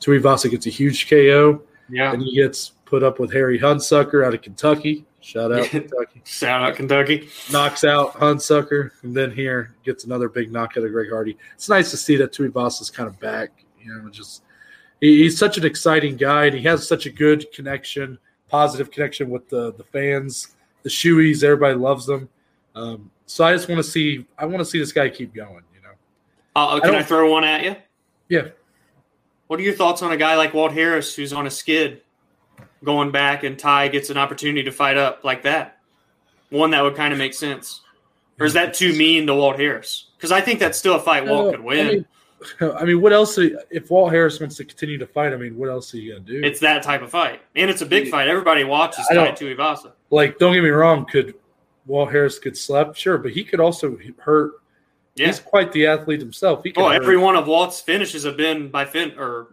Tuivasa gets a huge KO, and he gets put up with Harry Hunsucker out of Kentucky. Shout out Kentucky. Shout out Kentucky. Knocks out Hunsucker, and then here gets another big knockout of Greg Hardy. It's nice to see that Tuivasa's kind of back, you know, just – he's such an exciting guy, and he has such a good connection, positive connection with the fans, the shoeys. Everybody loves them. So I want to see this guy keep going. You know, can I throw one at you? Yeah. What are your thoughts on a guy like Walt Harris, who's on a skid, going back, and Tai gets an opportunity to fight up like that? One that would kind of make sense, or is that too mean to Walt Harris? Because I think that's still a fight Walt could win. I mean, what else? If Walt Harris wants to continue to fight, I mean, what else are you going to do? It's that type of fight. And it's a big fight. Everybody watches Tai Tuivasa. Like, don't get me wrong. Could Walt Harris get slapped? Sure. But he could also hurt. Yeah. He's quite the athlete himself. He can every one of Walt's finishes have been by have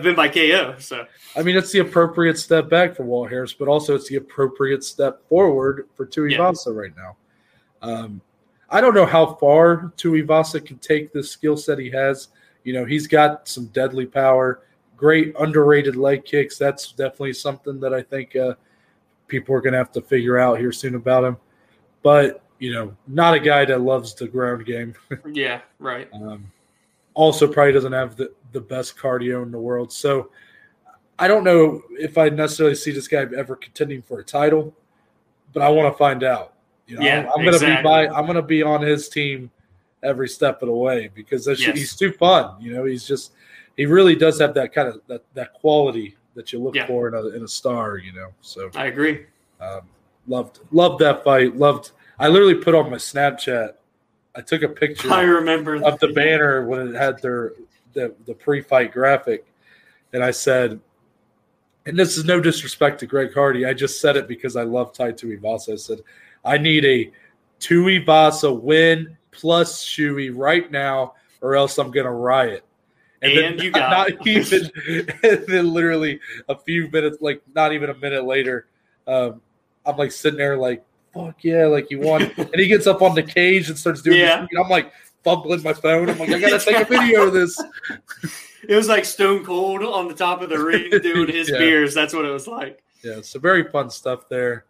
been by KO. So, I mean, it's the appropriate step back for Walt Harris, but also it's the appropriate step forward for Tuivasa right now. I don't know how far Tuivasa can take the skill set he has. You know, he's got some deadly power, great underrated leg kicks. That's definitely something that I think people are going to have to figure out here soon about him. But, you know, not a guy that loves the ground game. Yeah, right. Also probably doesn't have the best cardio in the world. So I don't know if I necessarily see this guy ever contending for a title, but I want to find out. You know, I'm gonna be on his team every step of the way because he's too fun. You know, he really does have that kind of that quality that you look for in a star. You know, so I agree. Loved that fight. I literally put on my Snapchat. I took a picture. I remember of the banner when it had the pre-fight graphic, and I said, and this is no disrespect to Greg Hardy. I just said it because I love Tai Tuivasa. I said, I need a Tuivasa win plus shoey right now, or else I'm going to riot. And then literally a few minutes, like not even a minute later, I'm like sitting there like fuck yeah, like you won. And he gets up on the cage and starts doing this. And I'm like fumbling my phone. I'm like, I gotta take a video of this. It was like Stone Cold on the top of the ring doing his beers. That's what it was like. Yeah, so very fun stuff there.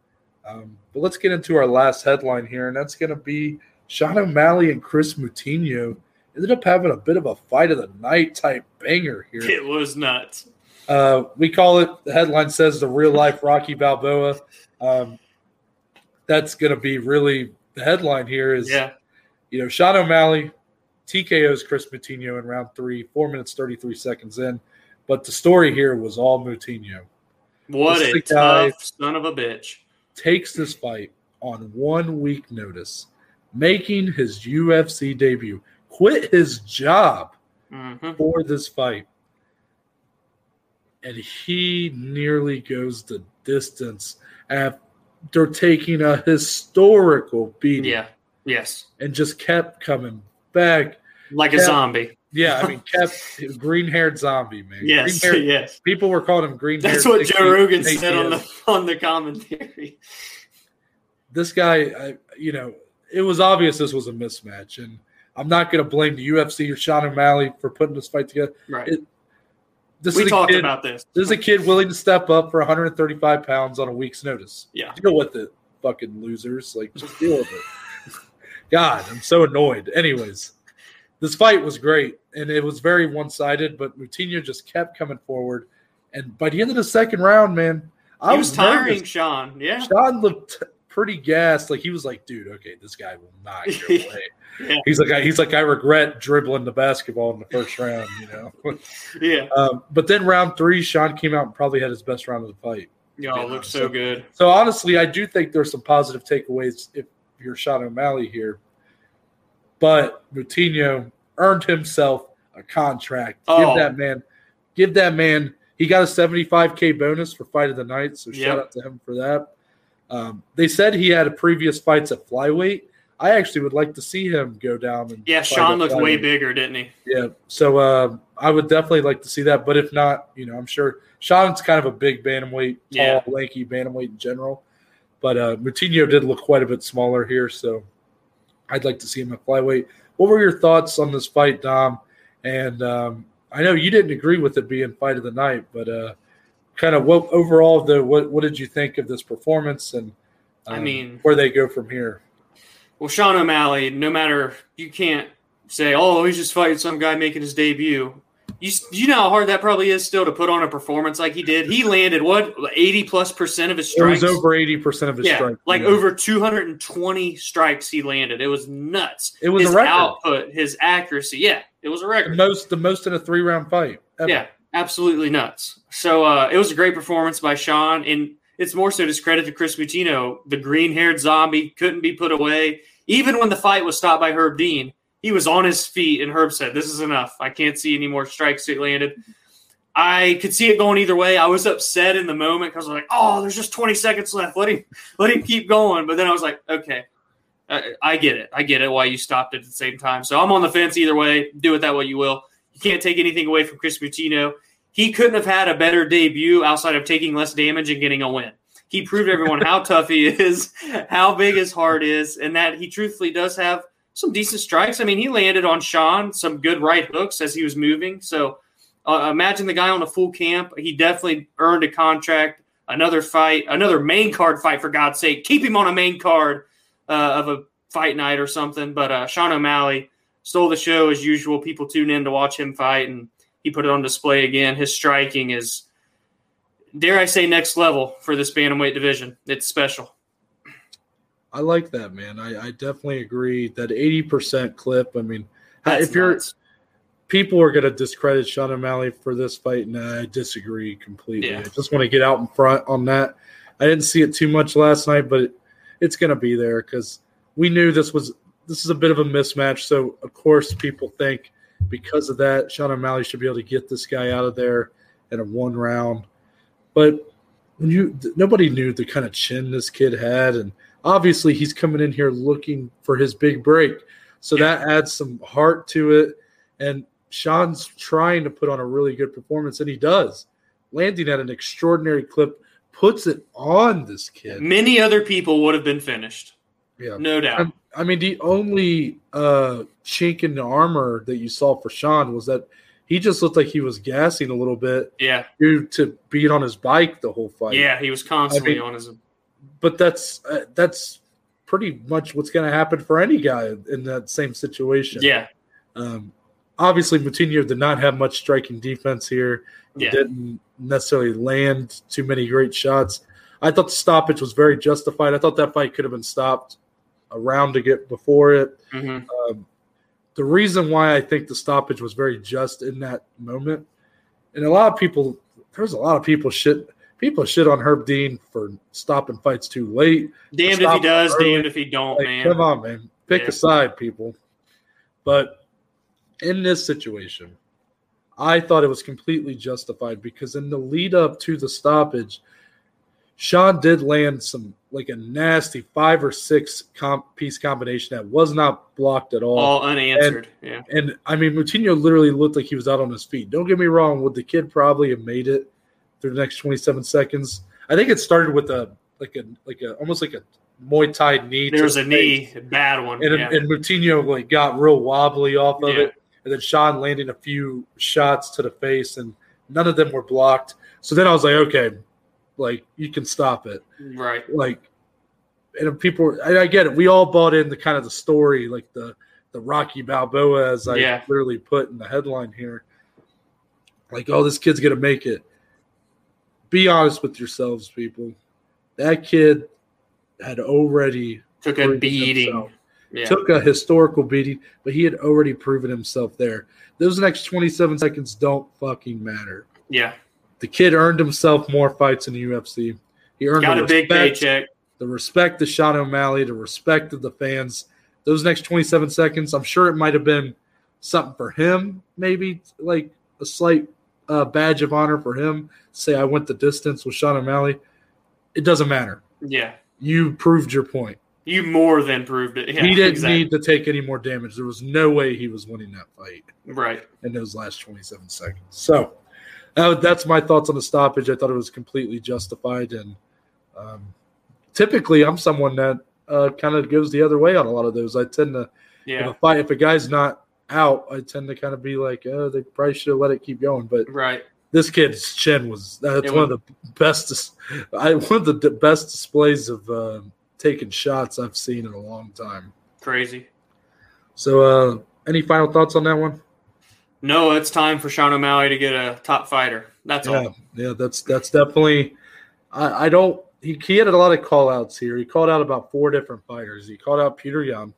But let's get into our last headline here, and that's going to be Sean O'Malley and Chris Moutinho ended up having a bit of a fight of the night type banger here. It was nuts. We call it, the headline says, the real life Rocky Balboa. That's going to be really the headline here is, you know, Sean O'Malley TKOs Chris Moutinho in round 3, 4 minutes, 33 seconds in. But the story here was all Moutinho. What a tough son of a bitch. Takes this fight on 1 week notice, making his UFC debut, quit his job for this fight. And he nearly goes the distance after taking a historical beating. Yeah, yes. And just kept coming back. Like a zombie. Yeah, I mean, kept green-haired zombie, man. Yes, yes. People were calling him green-haired. That's what Joe Rogan said on the commentary. This guy, you know, it was obvious this was a mismatch, and I'm not going to blame the UFC or Sean O'Malley for putting this fight together. Right. We talked about this. This is a kid willing to step up for 135 pounds on a week's notice. Yeah. Deal with it, fucking losers. Like, just deal with it. God, I'm so annoyed. Anyways. This fight was great, and it was very one-sided, but Moutinho just kept coming forward. And by the end of the second round, man, I was tiring nervous. Sean. Yeah, Sean looked pretty gassed. Like he was like, dude, okay, this guy will not get away. He's like, I regret dribbling the basketball in the first round, you know. But then round 3, Sean came out and probably had his best round of the fight. Y'all looked so good. So honestly, I do think there's some positive takeaways if you're Sean O'Malley here. But Moutinho earned himself a contract. Give that man. He got a $75K bonus for fight of the night, so shout out to him for that. They said he had a previous fights at flyweight. I actually would like to see him go down. Sean looked way bigger, didn't he? Yeah, so I would definitely like to see that. But if not, you know, I'm sure Sean's kind of a big bantamweight, tall, lanky bantamweight in general. But Moutinho did look quite a bit smaller here, so I'd like to see him at flyweight. What were your thoughts on this fight, Dom? And I know you didn't agree with it being fight of the night, but kind of overall, though, what did you think of this performance and where they go from here? Well, Sean O'Malley, no matter – you can't say, oh, he's just fighting some guy making his debut. You know how hard that probably is still to put on a performance like he did? He landed, 80+% of his strikes? It was over 80% of his strikes. Over 220 strikes he landed. It was nuts. It was a record. His output, his accuracy. Yeah, it was a record. The most in a 3-round fight ever. Yeah, absolutely nuts. So it was a great performance by Sean, and it's more so discredit to Chris Moutinho. The green-haired zombie couldn't be put away. Even when the fight was stopped by Herb Dean, he was on his feet, and Herb said, this is enough. I can't see any more strikes that landed. I could see it going either way. I was upset in the moment because I was like, oh, there's just 20 seconds left. Let him keep going. But then I was like, okay, I get it. I get it why you stopped at the same time. So I'm on the fence either way. Do it that way you will. You can't take anything away from Chris Moutinho. He couldn't have had a better debut outside of taking less damage and getting a win. He proved everyone how tough he is, how big his heart is, and that he truthfully does have some decent strikes. I mean, he landed on Sean some good right hooks as he was moving. So imagine the guy on a full camp. He definitely earned a contract, another fight, another main card fight, for God's sake. Keep him on a main card of a fight night or something. But Sean O'Malley stole the show as usual. People tune in to watch him fight, and he put it on display again. His striking is, dare I say, next level for this bantamweight division. It's special. I like that, man. I definitely agree. That 80% clip, I mean, people are going to discredit Sean O'Malley for this fight, and I disagree completely. Yeah. I just want to get out in front on that. I didn't see it too much last night, but it's going to be there because we knew this is a bit of a mismatch. So, of course, people think because of that, Sean O'Malley should be able to get this guy out of there in a 1 round. But nobody knew the kind of chin this kid had, and obviously, he's coming in here looking for his big break. So that adds some heart to it. And Sean's trying to put on a really good performance, and he does, landing at an extraordinary clip puts it on this kid. Many other people would have been finished. Yeah, no doubt. I mean, the only chink in the armor that you saw for Sean was that he just looked like he was gassing a little bit. Yeah, due to being on his bike the whole fight. Yeah, he was constantly on his. But that's pretty much what's going to happen for any guy in that same situation. Yeah. Obviously, Moutinho did not have much striking defense here. He didn't necessarily land too many great shots. I thought the stoppage was very justified. I thought that fight could have been stopped a round to get before it. Mm-hmm. The reason why I think the stoppage was very just in that moment, and there's a lot of people shit on Herb Dean for stopping fights too late. Damned if he does, damned if he don't, like, man. Come on, man. Pick a side, people. But in this situation, I thought it was completely justified because in the lead up to the stoppage, Sean did land a nasty 5 or 6 piece combination that was not blocked at all. All unanswered. And I mean, Moutinho literally looked like he was out on his feet. Don't get me wrong. Would the kid probably have made it through the next 27 seconds? I think it started with a almost like a Muay Thai knee. There was a knee, a bad one. And Moutinho got real wobbly off of it. And then Sean landing a few shots to the face, and none of them were blocked. So then I was like, okay, you can stop it. Right. And people, and I get it. We all bought in the kind of the story, like the Rocky Balboa, as I literally put in the headline here. Like, oh, this kid's going to make it. Be honest with yourselves, people. That kid had already took a beating. Yeah. Took a historical beating, but he had already proven himself there. Those next 27 seconds don't fucking matter. Yeah. The kid earned himself more fights in the UFC. He earned a big paycheck. The respect of Sean O'Malley, the respect of the fans. Those next 27 seconds, I'm sure it might have been something for him, maybe like a slight badge of honor for him. Say, I went the distance with Sean O'Malley. It doesn't matter. Yeah. You proved your point. You more than proved it. Yeah, he didn't need to take any more damage. There was no way he was winning that fight. Right. In those last 27 seconds. So that's my thoughts on the stoppage. I thought it was completely justified. And typically I'm someone that kind of goes the other way on a lot of those. I tend to if a guy's not out, I tend to kind of be like, oh, they probably should have let it keep going. But this kid's chin was one of the best displays of taking shots I've seen in a long time. Crazy. So any final thoughts on that one? No, it's time for Sean O'Malley to get a top fighter. That's all. Yeah, that's definitely – I don't – he had a lot of call-outs here. He called out about 4 different fighters. He called out Peter Yan.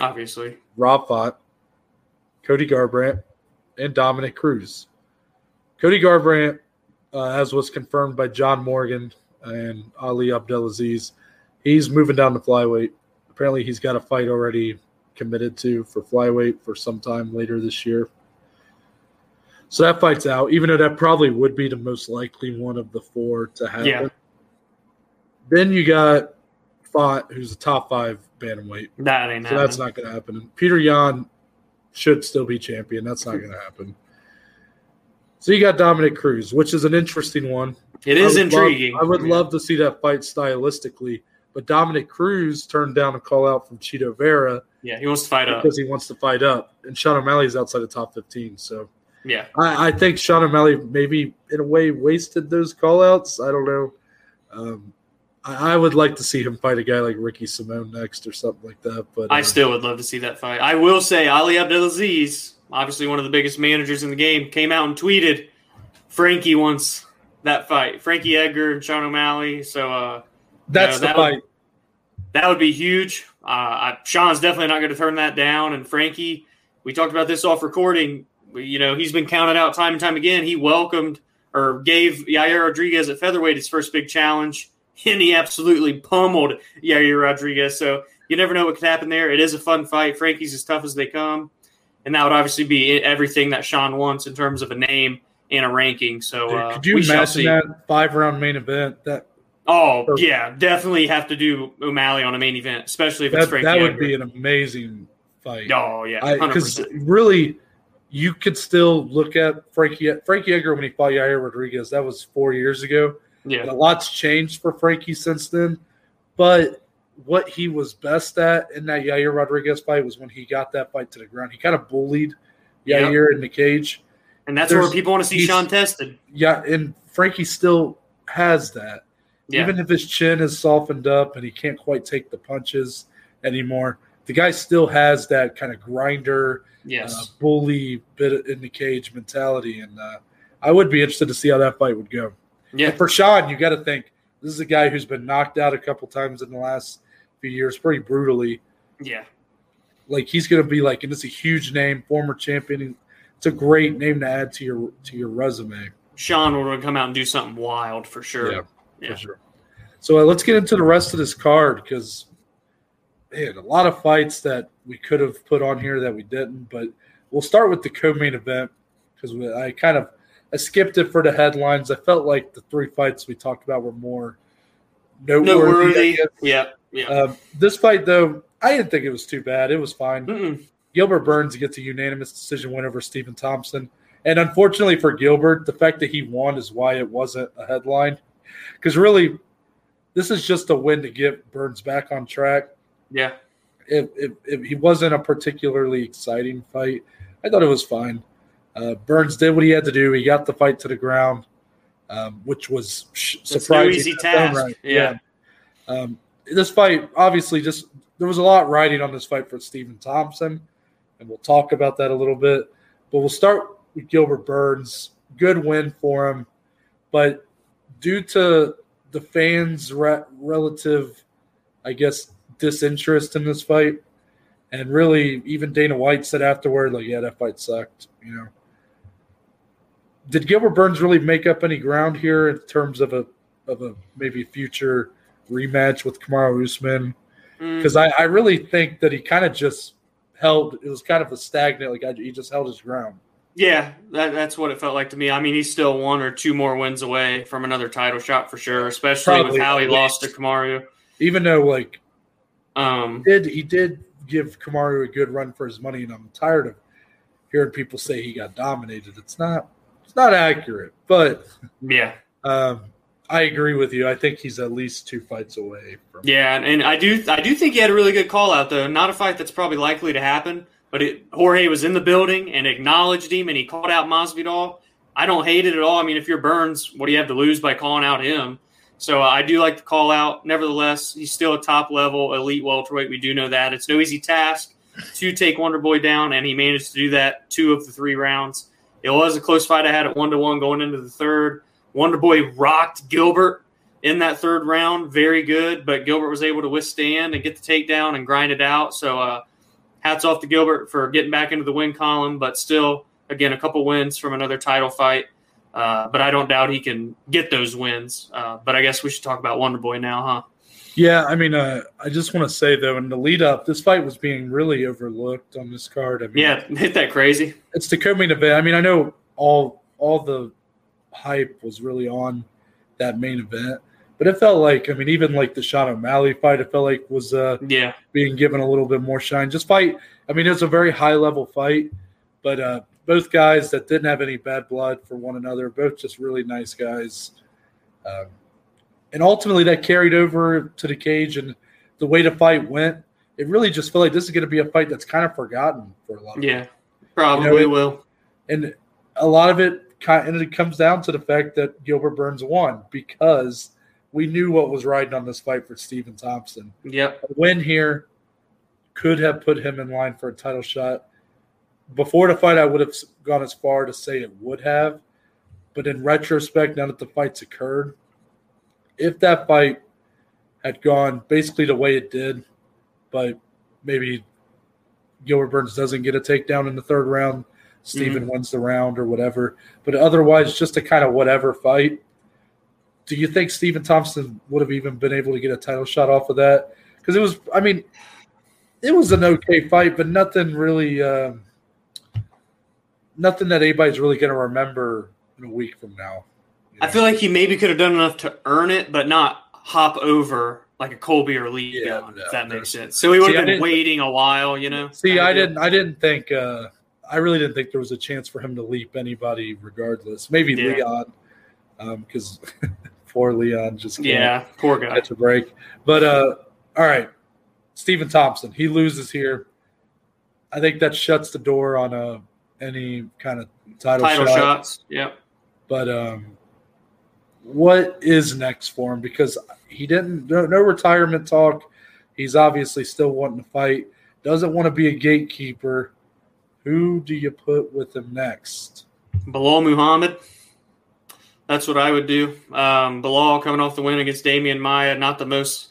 Obviously. Rob Font, Cody Garbrandt, and Dominick Cruz. Cody Garbrandt, as was confirmed by John Morgan and Ali Abdelaziz, he's moving down to flyweight. Apparently he's got a fight already committed to for flyweight for some time later this year. So that fight's out, even though that probably would be the most likely one of the 4 to happen. Yeah. Then you got Font, who's a top 5 bantamweight. That ain't happening. That's not going to happen. And Peter Yan should still be champion. That's not going to happen. So you got Dominick Cruz, which is an interesting one. It is intriguing. I would love to see that fight stylistically, but Dominick Cruz turned down a call out from Chito Vera. Yeah, he wants to fight up. Because he wants to fight up. And Sean O'Malley is outside the top 15, so... Yeah, I think Sean O'Malley maybe in a way wasted those callouts. I don't know. I would like to see him fight a guy like Ricky Simon next or something like that. But I still would love to see that fight. I will say Ali Abdelaziz, obviously one of the biggest managers in the game, came out and tweeted Frankie wants that fight. Frankie Edgar and Sean O'Malley. So that's the fight. That would be huge. Sean's definitely not going to turn that down. And Frankie, we talked about this off recording. You know, he's been counted out time and time again. He welcomed or gave Yair Rodriguez at featherweight his first big challenge, and he absolutely pummeled Yair Rodriguez. So you never know what could happen there. It is a fun fight. Frankie's as tough as they come, and that would obviously be everything that Sean wants in terms of a name and a ranking. So could you imagine that 5-round main event? Definitely have to do O'Malley on a main event, especially if it's Frankie. That would be an amazing fight. Oh yeah, because really. You could still look at Frankie Edgar when he fought Yair Rodriguez. That was 4 years ago. Yeah. And a lot's changed for Frankie since then. But what he was best at in that Yair Rodriguez fight was when he got that fight to the ground. He kind of bullied Yair in the cage. And that's where people want to see Sean tested. Yeah, and Frankie still has that. Yeah. Even if his chin is softened up and he can't quite take the punches anymore, the guy still has that kind of grinder, bully bit in the cage mentality. And I would be interested to see how that fight would go. Yeah. And for Sean, you got to think, this is a guy who's been knocked out a couple times in the last few years pretty brutally. Yeah. Like, he's going to be like, and it's a huge name, former champion. It's a great name to add to your resume. Sean will come out and do something wild for sure. Yeah. For sure. So let's get into the rest of this card because, man, a lot of fights that we could have put on here that we didn't. But we'll start with the co-main event because I skipped it for the headlines. I felt like the three fights we talked about were more noteworthy. Yeah. This fight, though, I didn't think it was too bad. It was fine. Mm-mm. Gilbert Burns gets a unanimous decision win over Stephen Thompson. And unfortunately for Gilbert, the fact that he won is why it wasn't a headline. Because really, this is just a win to get Burns back on track. Yeah. He wasn't a particularly exciting fight. I thought it was fine. Burns did what he had to do. He got the fight to the ground, which was surprising. It's no easy task. Right. Yeah. This fight, obviously, there was a lot riding on this fight for Stephen Thompson, and we'll talk about that a little bit. But we'll start with Gilbert Burns. Good win for him. But due to the fans' relative, I guess, disinterest in this fight, and really even Dana White said afterward, like, yeah, that fight sucked, you know. Did Gilbert Burns really make up any ground here in terms of a maybe future rematch with Kamaru Usman? Because I really think that he kind of just held – it was kind of a stagnant – he just held his ground. Yeah, that's what it felt like to me. I mean, he's still one or two more wins away from another title shot for sure, especially with how he lost to Kamaru. Even though, he did give Kamaru a good run for his money, and I'm tired of hearing people say he got dominated. It's not accurate, but I agree with you. I think he's at least two fights away from and I do think he had a really good call out though. Not a fight that's probably likely to happen, but Jorge was in the building and acknowledged him, and he called out Masvidal. I don't hate it at all. I mean, if you're Burns, what do you have to lose by calling out him? So I do like the call out. Nevertheless, he's still a top-level elite welterweight. We do know that. It's no easy task to take Wonder Boy down, and he managed to do that 2 of the 3 rounds. It was a close fight I had at 1-1 going into the third. Wonder Boy rocked Gilbert in that third round. Very good, but Gilbert was able to withstand and get the takedown and grind it out. So hats off to Gilbert for getting back into the win column, but still, again, a couple wins from another title fight. But I don't doubt he can get those wins. But I guess we should talk about Wonder Boy now, huh? Yeah, I mean, I just want to say, though, in the lead-up, this fight was being really overlooked on this card. I mean, isn't that crazy? It's the co-main event. I mean, I know all the hype was really on that main event. But it felt like, I mean, even like the Sean O'Malley fight, it felt like was being given a little bit more shine. Just fight. I mean, it was a very high-level fight, but – both guys that didn't have any bad blood for one another, both just really nice guys. And ultimately that carried over to the cage and the way the fight went. It really just felt like this is going to be a fight that's kind of forgotten for a lot of people. Yeah, probably will. And a lot of it comes down to the fact that Gilbert Burns won because we knew what was riding on this fight for Stephen Thompson. Yep. A win here could have put him in line for a title shot. Before the fight, I would have gone as far to say it would have. But in retrospect, now that the fight's occurred, if that fight had gone basically the way it did, but maybe Gilbert Burns doesn't get a takedown in the third round, Stephen wins the round or whatever, but otherwise just a kind of whatever fight, do you think Stephen Thompson would have even been able to get a title shot off of that? Because it was – I mean, it was an okay fight, but nothing really nothing that anybody's really going to remember in a week from now. You know? I feel like he maybe could have done enough to earn it, but not hop over like a Colby or Lee, if that makes sense. So he would have been waiting a while, you know? See, I didn't think I really didn't think there was a chance for him to leap anybody regardless. Maybe Leon because poor Leon just can't poor guy. Catch a break. But all right, Stephen Thompson, he loses here. I think that shuts the door on any kind of title shots. Yeah. But what is next for him? Because he didn't – no retirement talk. He's obviously still wanting to fight. Doesn't want to be a gatekeeper. Who do you put with him next? Bilal Muhammad. That's what I would do. Bilal coming off the win against Damian Maia. Not the most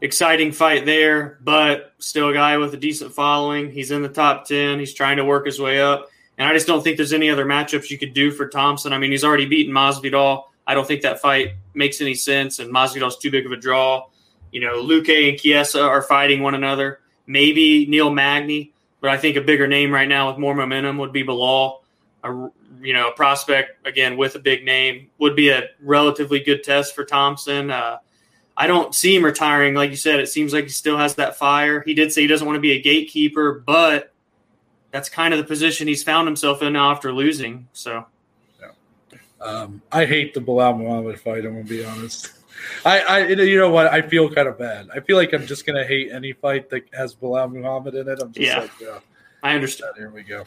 exciting fight there, but still a guy with a decent following. He's in the top 10. He's trying to work his way up. And I just don't think there's any other matchups you could do for Thompson. I mean, he's already beaten Masvidal. I don't think that fight makes any sense, and Masvidal's too big of a draw. You know, Luque and Chiesa are fighting one another. Maybe Neil Magny, but I think a bigger name right now with more momentum would be Bilal. A prospect, again, with a big name would be a relatively good test for Thompson. I don't see him retiring. Like you said, it seems like he still has that fire. He did say he doesn't want to be a gatekeeper, but that's kind of the position he's found himself in now after losing. So, yeah. I hate the Bilal Muhammad fight, I'm going to be honest. I you know what? I feel kind of bad. I feel like I'm just going to hate any fight that has Bilal Muhammad in it. I'm just I understand. Here we go.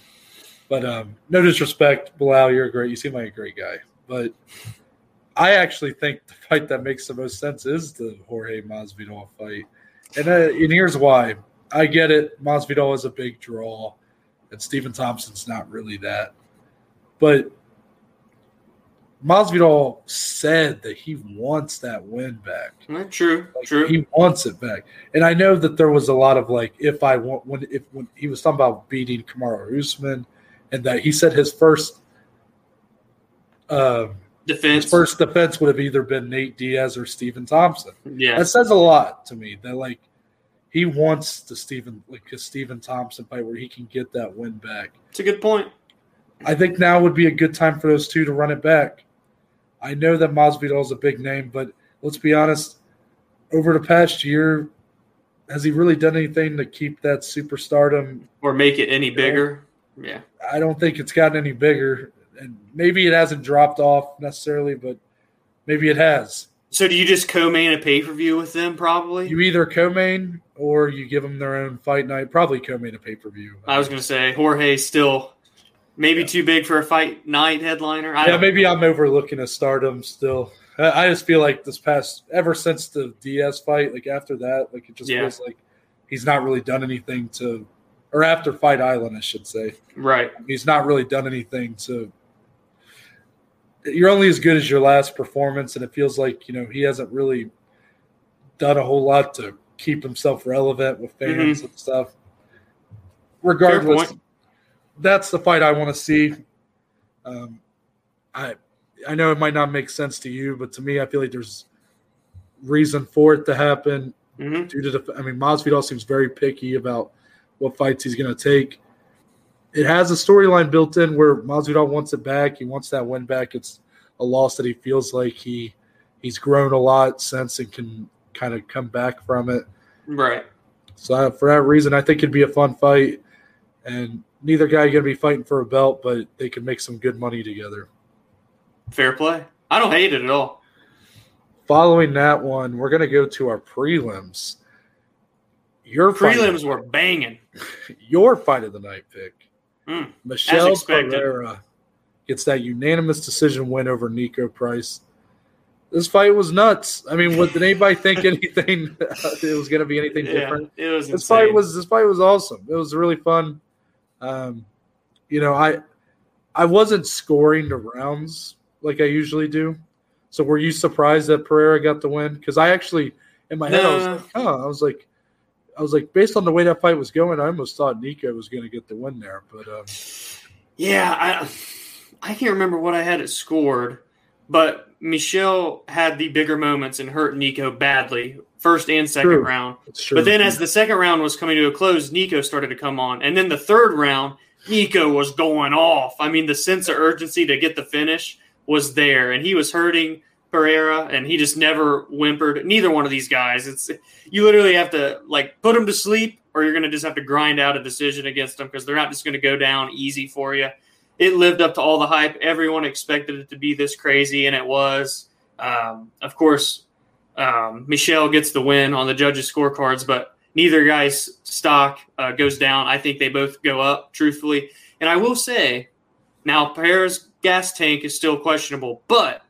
But no disrespect, Bilal, you're great. You seem like a great guy. But I actually think the fight that makes the most sense is the Jorge Masvidal fight. And here's why. I get it. Masvidal is a big draw, and Stephen Thompson's not really that. But Masvidal said that he wants that win back. True. He wants it back. And I know that there was a lot of when he was talking about beating Kamaru Usman, and that he said his first defense. His first defense would have either been Nate Diaz or Stephen Thompson. Yeah, that says a lot to me. That he wants the Stephen Thompson fight where he can get that win back. It's a good point. I think now would be a good time for those two to run it back. I know that Masvidal is a big name, but let's be honest. Over the past year, has he really done anything to keep that superstardom or make it any bigger? Yeah, I don't think it's gotten any bigger. And maybe it hasn't dropped off necessarily, but maybe it has. So do you just co-main a pay-per-view with them probably? You either co-main or you give them their own fight night. Probably co-main a pay-per-view. I was going to say Jorge's still maybe too big for a fight night headliner. I don't know. I'm overlooking a Stardom still. I just feel like ever since the Diaz fight, after that, it just feels like he's not really done anything to – or after Fight Island, I should say. Right. He's not really done anything to – you're only as good as your last performance, and it feels like, he hasn't really done a whole lot to keep himself relevant with fans and stuff. Regardless, that's the fight I want to see. I know it might not make sense to you, but to me, I feel like there's reason for it to happen. Mm-hmm. Due to Masvidal seems very picky about – what fights he's going to take. It has a storyline built in where Masvidal wants it back. He wants that win back. It's a loss that he feels like he's grown a lot since and can kind of come back from it. Right. So for that reason, I think it'd be a fun fight. And neither guy going to be fighting for a belt, but they could make some good money together. Fair play. I don't hate it at all. Following that one, we're going to go to our prelims. Your prelims were banging. Your fight of the night pick. Michel Pereira gets that unanimous decision win over Nico Price. This fight was nuts. I mean, did anybody think anything? It was going to be anything different. It was insane. This fight was awesome. It was really fun. I wasn't scoring the rounds like I usually do. So were you surprised that Pereira got the win? Because I actually in my head I was like, based on the way that fight was going, I almost thought Nico was going to get the win there. But I can't remember what I had it scored, but Michel had the bigger moments and hurt Nico badly, first and second round. But then as the second round was coming to a close, Nico started to come on. And then the third round, Nico was going off. I mean, the sense of urgency to get the finish was there, and he was hurting Pereira, and he just never whimpered. Neither one of these guys. You literally have to put them to sleep, or you're going to just have to grind out a decision against them because they're not just going to go down easy for you. It lived up to all the hype. Everyone expected it to be this crazy, and it was. Of course, Michel gets the win on the judges' scorecards, but neither guy's stock goes down. I think they both go up, truthfully. And I will say, now Pereira's gas tank is still questionable, but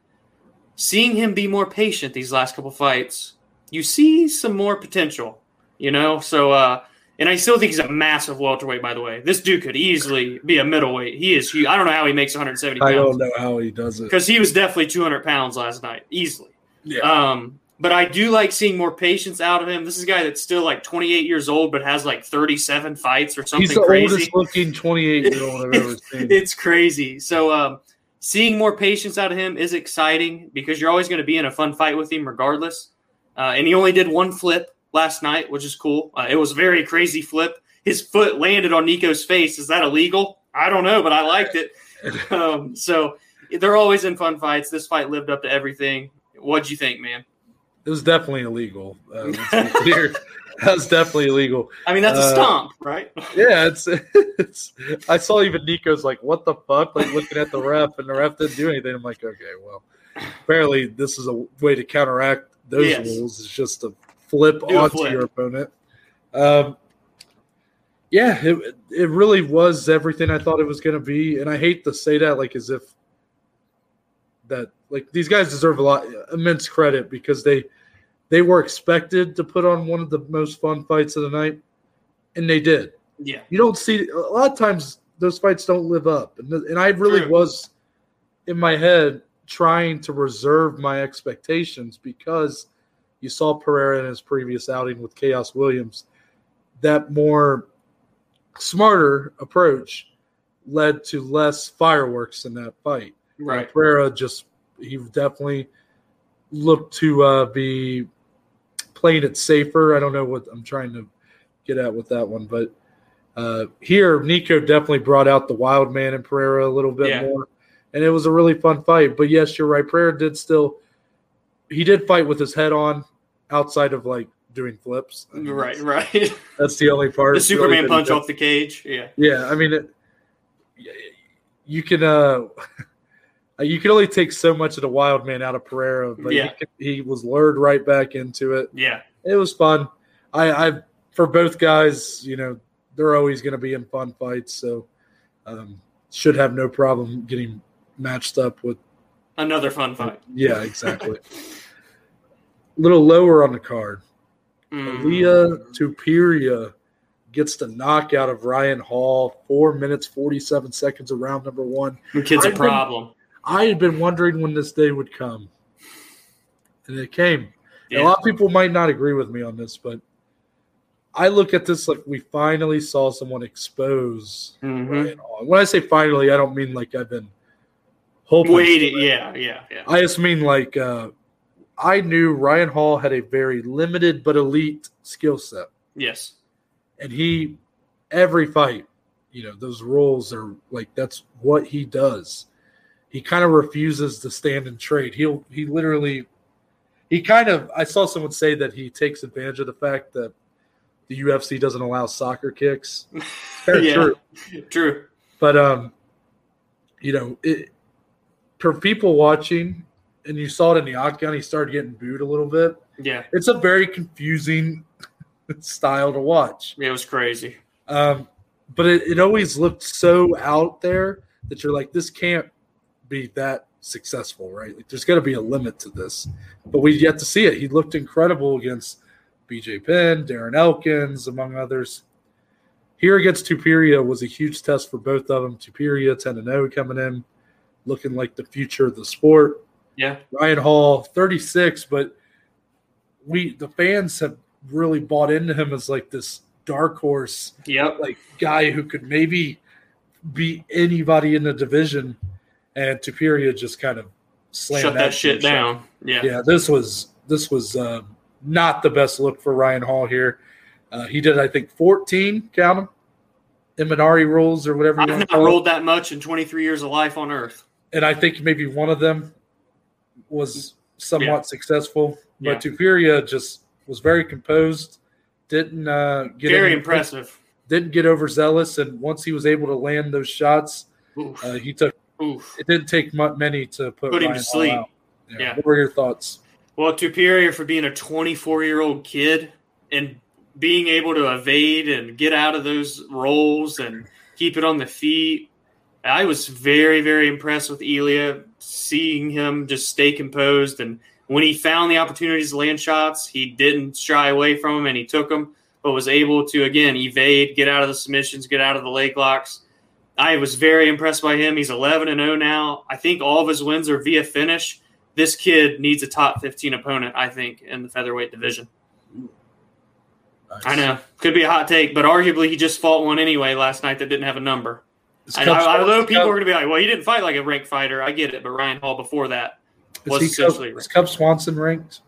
seeing him be more patient these last couple fights, you see some more potential, you know? So, and I still think he's a massive welterweight, by the way. This dude could easily be a middleweight. He is huge. I don't know how he makes 170 pounds. I don't know how he does it. Because he was definitely 200 pounds last night, easily. Yeah. But I do like seeing more patience out of him. This is a guy that's still like 28 years old but has like 37 fights or something crazy. He's the oldest-looking 28-year-old I've ever seen. It's crazy. So seeing more patience out of him is exciting because you're always going to be in a fun fight with him regardless. And he only did one flip last night, which is cool. It was a very crazy flip. His foot landed on Nico's face. Is that illegal? I don't know, but I liked it. So they're always in fun fights. This fight lived up to everything. What'd you think, man? It was definitely illegal. That was definitely illegal. I mean, that's a stomp, right? Yeah. It's. I saw even Nico's like, what the fuck? Like looking at the ref, and the ref didn't do anything. I'm like, okay, well, apparently this is a way to counteract those rules. It's just to flip onto your opponent. Yeah, it really was everything I thought it was going to be. And I hate to say that, like, as if that – like these guys deserve immense credit because they were expected to put on one of the most fun fights of the night, and they did. Yeah, you don't see a lot of times those fights don't live up, and I really was in my head trying to reserve my expectations because you saw Pereira in his previous outing with Chaos Williams, that more smarter approach led to less fireworks in that fight. Right, and Pereira just. He definitely looked to be playing it safer. I don't know what I'm trying to get at with that one, but here Nico definitely brought out the wild man in Pereira a little bit more, and it was a really fun fight. But yes, you're right. Pereira did fight with his head on, outside of like doing flips. I mean, right. That's the only part. The Superman really punch off the cage. Yeah. I mean, you can. You can only take so much of the wild man out of Pereira, but he was lured right back into it. Yeah. It was fun. I for both guys, you know, they're always going to be in fun fights, so should have no problem getting matched up with another fun fight. Yeah, exactly. A little lower on the card. Ilia Topuria gets the knockout of Ryan Hall, 4 minutes, 47 seconds of round number one. The kid's a problem. I had been wondering when this day would come, and it came. Yeah. And a lot of people might not agree with me on this, but I look at this like we finally saw someone expose Ryan Hall. When I say finally, I don't mean like I've been hoping. Waiting, yeah. I just mean like I knew Ryan Hall had a very limited but elite skill set. Yes. And he, every fight, you know, those roles are like that's what he does. He kind of refuses to stand and trade. I saw someone say that he takes advantage of the fact that the UFC doesn't allow soccer kicks. True. But, you know, for people watching, and you saw it in the octagon, he started getting booed a little bit. Yeah. It's a very confusing style to watch. Yeah, it was crazy. But it always looked so out there that you're like, this can't be that successful, right? Like, there's got to be a limit to this, but we've yet to see it. He looked incredible against BJ Penn, Darren Elkins, among others. Here against Topuria was a huge test for both of them. Topuria 10-0 coming in, looking like the future of the sport. Yeah, Ryan Hall 36, but the fans have really bought into him as like this dark horse, like guy who could maybe beat anybody in the division. And Topuria just kind of slammed that shit down. Yeah. This was not the best look for Ryan Hall here. He did, I think, 14. Count them, Imanari rules or whatever. I've not rolled that much in 23 years of life on Earth. And I think maybe one of them was somewhat successful, but Topuria just was very composed. Didn't get very impressive. Didn't get overzealous, and once he was able to land those shots, he took. It didn't take many to put him to sleep. Out. Yeah. What were your thoughts? Well, Topuria, for being a 24-year-old kid and being able to evade and get out of those rolls and keep it on the feet, I was very, very impressed with Ilia, seeing him just stay composed. And when he found the opportunities to land shots, he didn't shy away from them, and he took them, but was able to, again, evade, get out of the submissions, get out of the leg locks. I was very impressed by him. He's 11-0 now. I think all of his wins are via finish. This kid needs a top 15 opponent, I think, in the featherweight division. Nice. I know. Could be a hot take, but arguably he just fought one anyway last night that didn't have a number. I know people are going to be like, well, he didn't fight like a ranked fighter. I get it, but Ryan Hall before that was essentially ranked. Is Cub Swanson ranked?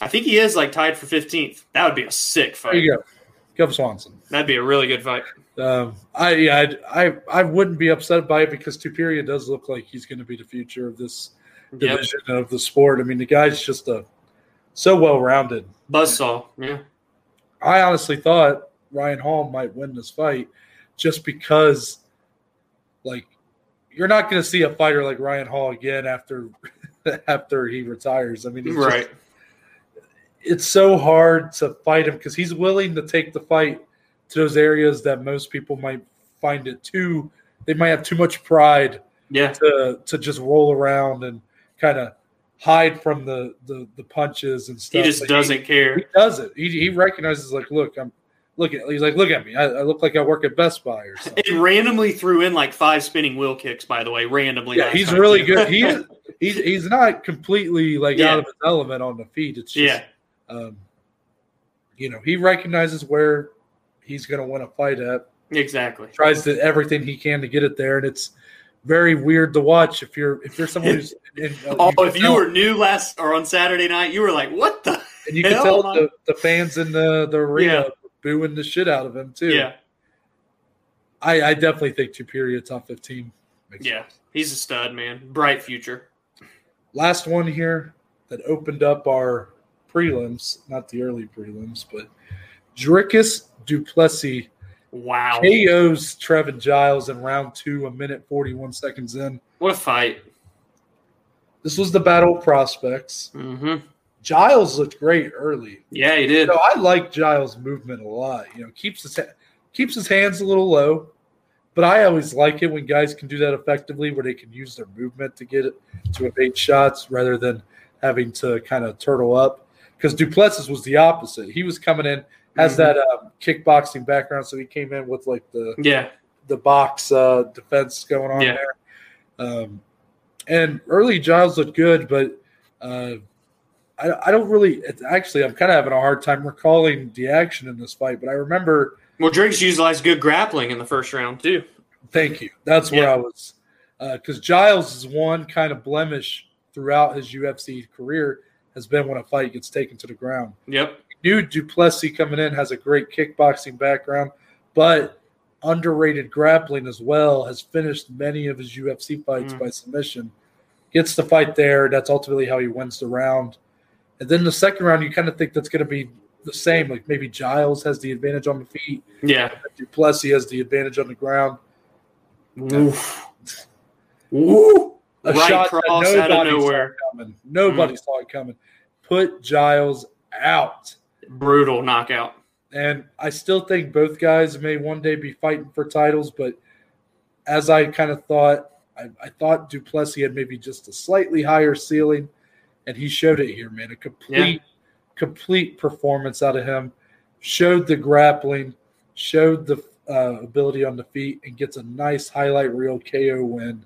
I think he is like tied for 15th. That would be a sick fight. There you go. Cub Swanson. That'd be a really good fight. I wouldn't be upset by it because Topuria does look like he's going to be the future of this division of the sport. I mean, the guy's just so well-rounded. Buzzsaw, yeah. I honestly thought Ryan Hall might win this fight just because, like, you're not going to see a fighter like Ryan Hall again after he retires. I mean, he's right. It's so hard to fight him because he's willing to take the fight to those areas that most people might find it too. They might have too much pride to just roll around and kind of hide from the punches and stuff. He just doesn't care. He doesn't. He recognizes, like, look, he's like, look at me. I look like I work at Best Buy or something. It randomly threw in like 5 spinning wheel kicks, by the way, randomly. Yeah, he's really good. He's not completely like out of his element on the feet. It's just, he recognizes where he's going to want to fight at. Exactly. Tries to everything he can to get it there, and it's very weird to watch if you're someone who's. If you were new last or on Saturday night, you were like, "What the?" And you can tell the fans in the arena booing the shit out of him too. Yeah. I definitely think Topuria top 15. Makes sense. He's a stud, man. Bright future. Last one here that opened up our prelims, not the early prelims, but Dricus Du Plessis. Wow. KOs Trevin Giles in round 2, 1 minute 41 seconds in. What a fight. This was the battle of prospects. Mm-hmm. Giles looked great early. Yeah, he did. So I like Giles' movement a lot. You know, keeps his hands a little low, but I always like it when guys can do that effectively, where they can use their movement to get it to evade shots rather than having to kind of turtle up. Because Du Plessis was the opposite. He was coming in, has that kickboxing background, so he came in with like the box defense going on there. And early Giles looked good, but I don't really – actually, I'm kind of having a hard time recalling the action in this fight, but I remember – well, Dricus utilized good grappling in the first round too. Thank you. That's where I was because Giles is one kind of blemish throughout his UFC career has been when a fight gets taken to the ground. Yep. New Du Plessis coming in has a great kickboxing background, but underrated grappling as well, has finished many of his UFC fights by submission. Gets the fight there. That's ultimately how he wins the round. And then the second round, you kind of think that's going to be the same. Like maybe Giles has the advantage on the feet. Yeah. Du Plessis has the advantage on the ground. Oof. Oof. A right shot cross out of nowhere. Nobody saw it coming. Put Giles out. Brutal knockout. And I still think both guys may one day be fighting for titles, but as I kind of thought, I thought Du Plessis had maybe just a slightly higher ceiling, and he showed it here, man. A complete performance out of him. Showed the grappling, showed the ability on the feet, and gets a nice highlight reel KO win.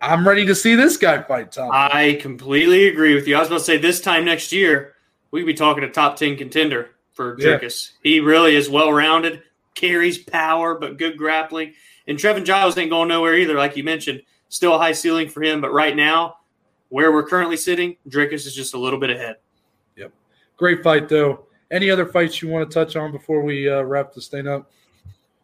I'm ready to see this guy fight, Tom. I completely agree with you. I was about to say this time next year, we'd be talking a top 10 contender for Dricus. Yeah. He really is well-rounded, carries power, but good grappling. And Trevin Giles ain't going nowhere either, like you mentioned. Still a high ceiling for him, but right now, where we're currently sitting, Dricus is just a little bit ahead. Yep. Great fight, though. Any other fights you want to touch on before we wrap this thing up?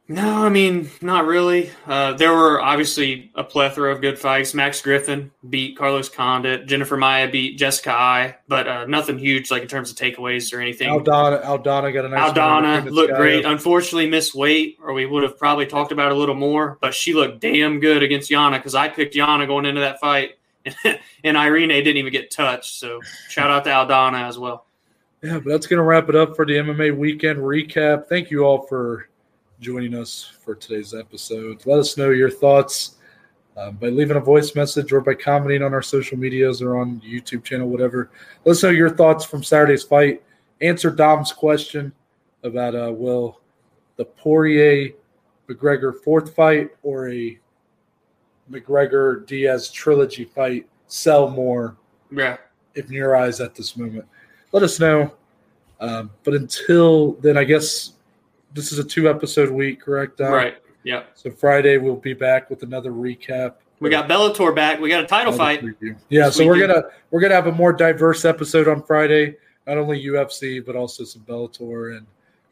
No, I mean, not really. There were obviously a plethora of good fights. Max Griffin beat Carlos Condit. Jennifer Maia beat Jessica Ai, but nothing huge like in terms of takeaways or anything. Aldana got a nice Aldana looked great. Up. Unfortunately, missed weight, or we would have probably talked about it a little more, but she looked damn good against Yana because I picked Yana going into that fight, and Irene didn't even get touched. So shout out to Aldana as well. Yeah, but that's going to wrap it up for the MMA Weekend Recap. Thank you all for joining us for today's episode. Let us know your thoughts by leaving a voice message or by commenting on our social medias or on YouTube channel, whatever. Let us know your thoughts from Saturday's fight. Answer Dom's question about will the Poirier-McGregor fourth fight or a McGregor-Diaz trilogy fight sell more in your eyes at this moment. Let us know. But until then, I guess this is a 2-episode week, correct, Dom? Right, yeah. So Friday we'll be back with another recap. We got Bellator back. We got a title fight. Yeah, so we're gonna have a more diverse episode on Friday. Not only UFC, but also some Bellator, and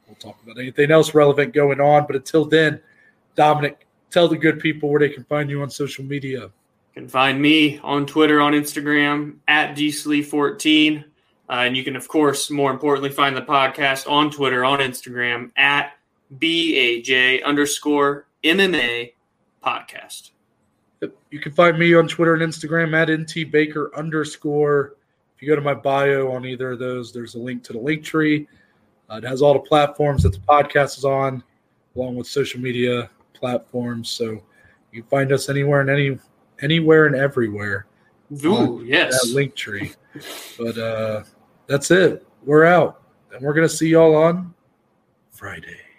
we'll talk about anything else relevant going on. But until then, Dominick, tell the good people where they can find you on social media. You can find me on Twitter, on Instagram, at @dslee14. And you can, of course, more importantly, find the podcast on Twitter, on Instagram, at @BAJ_MMA podcast. You can find me on Twitter and Instagram at NTBaker_. If you go to my bio on either of those, there's a link to the link tree. It has all the platforms that the podcast is on, along with social media platforms. So you can find us anywhere and anywhere and everywhere. Ooh, yes. That link tree. But that's it. We're out. And we're going to see y'all on Friday.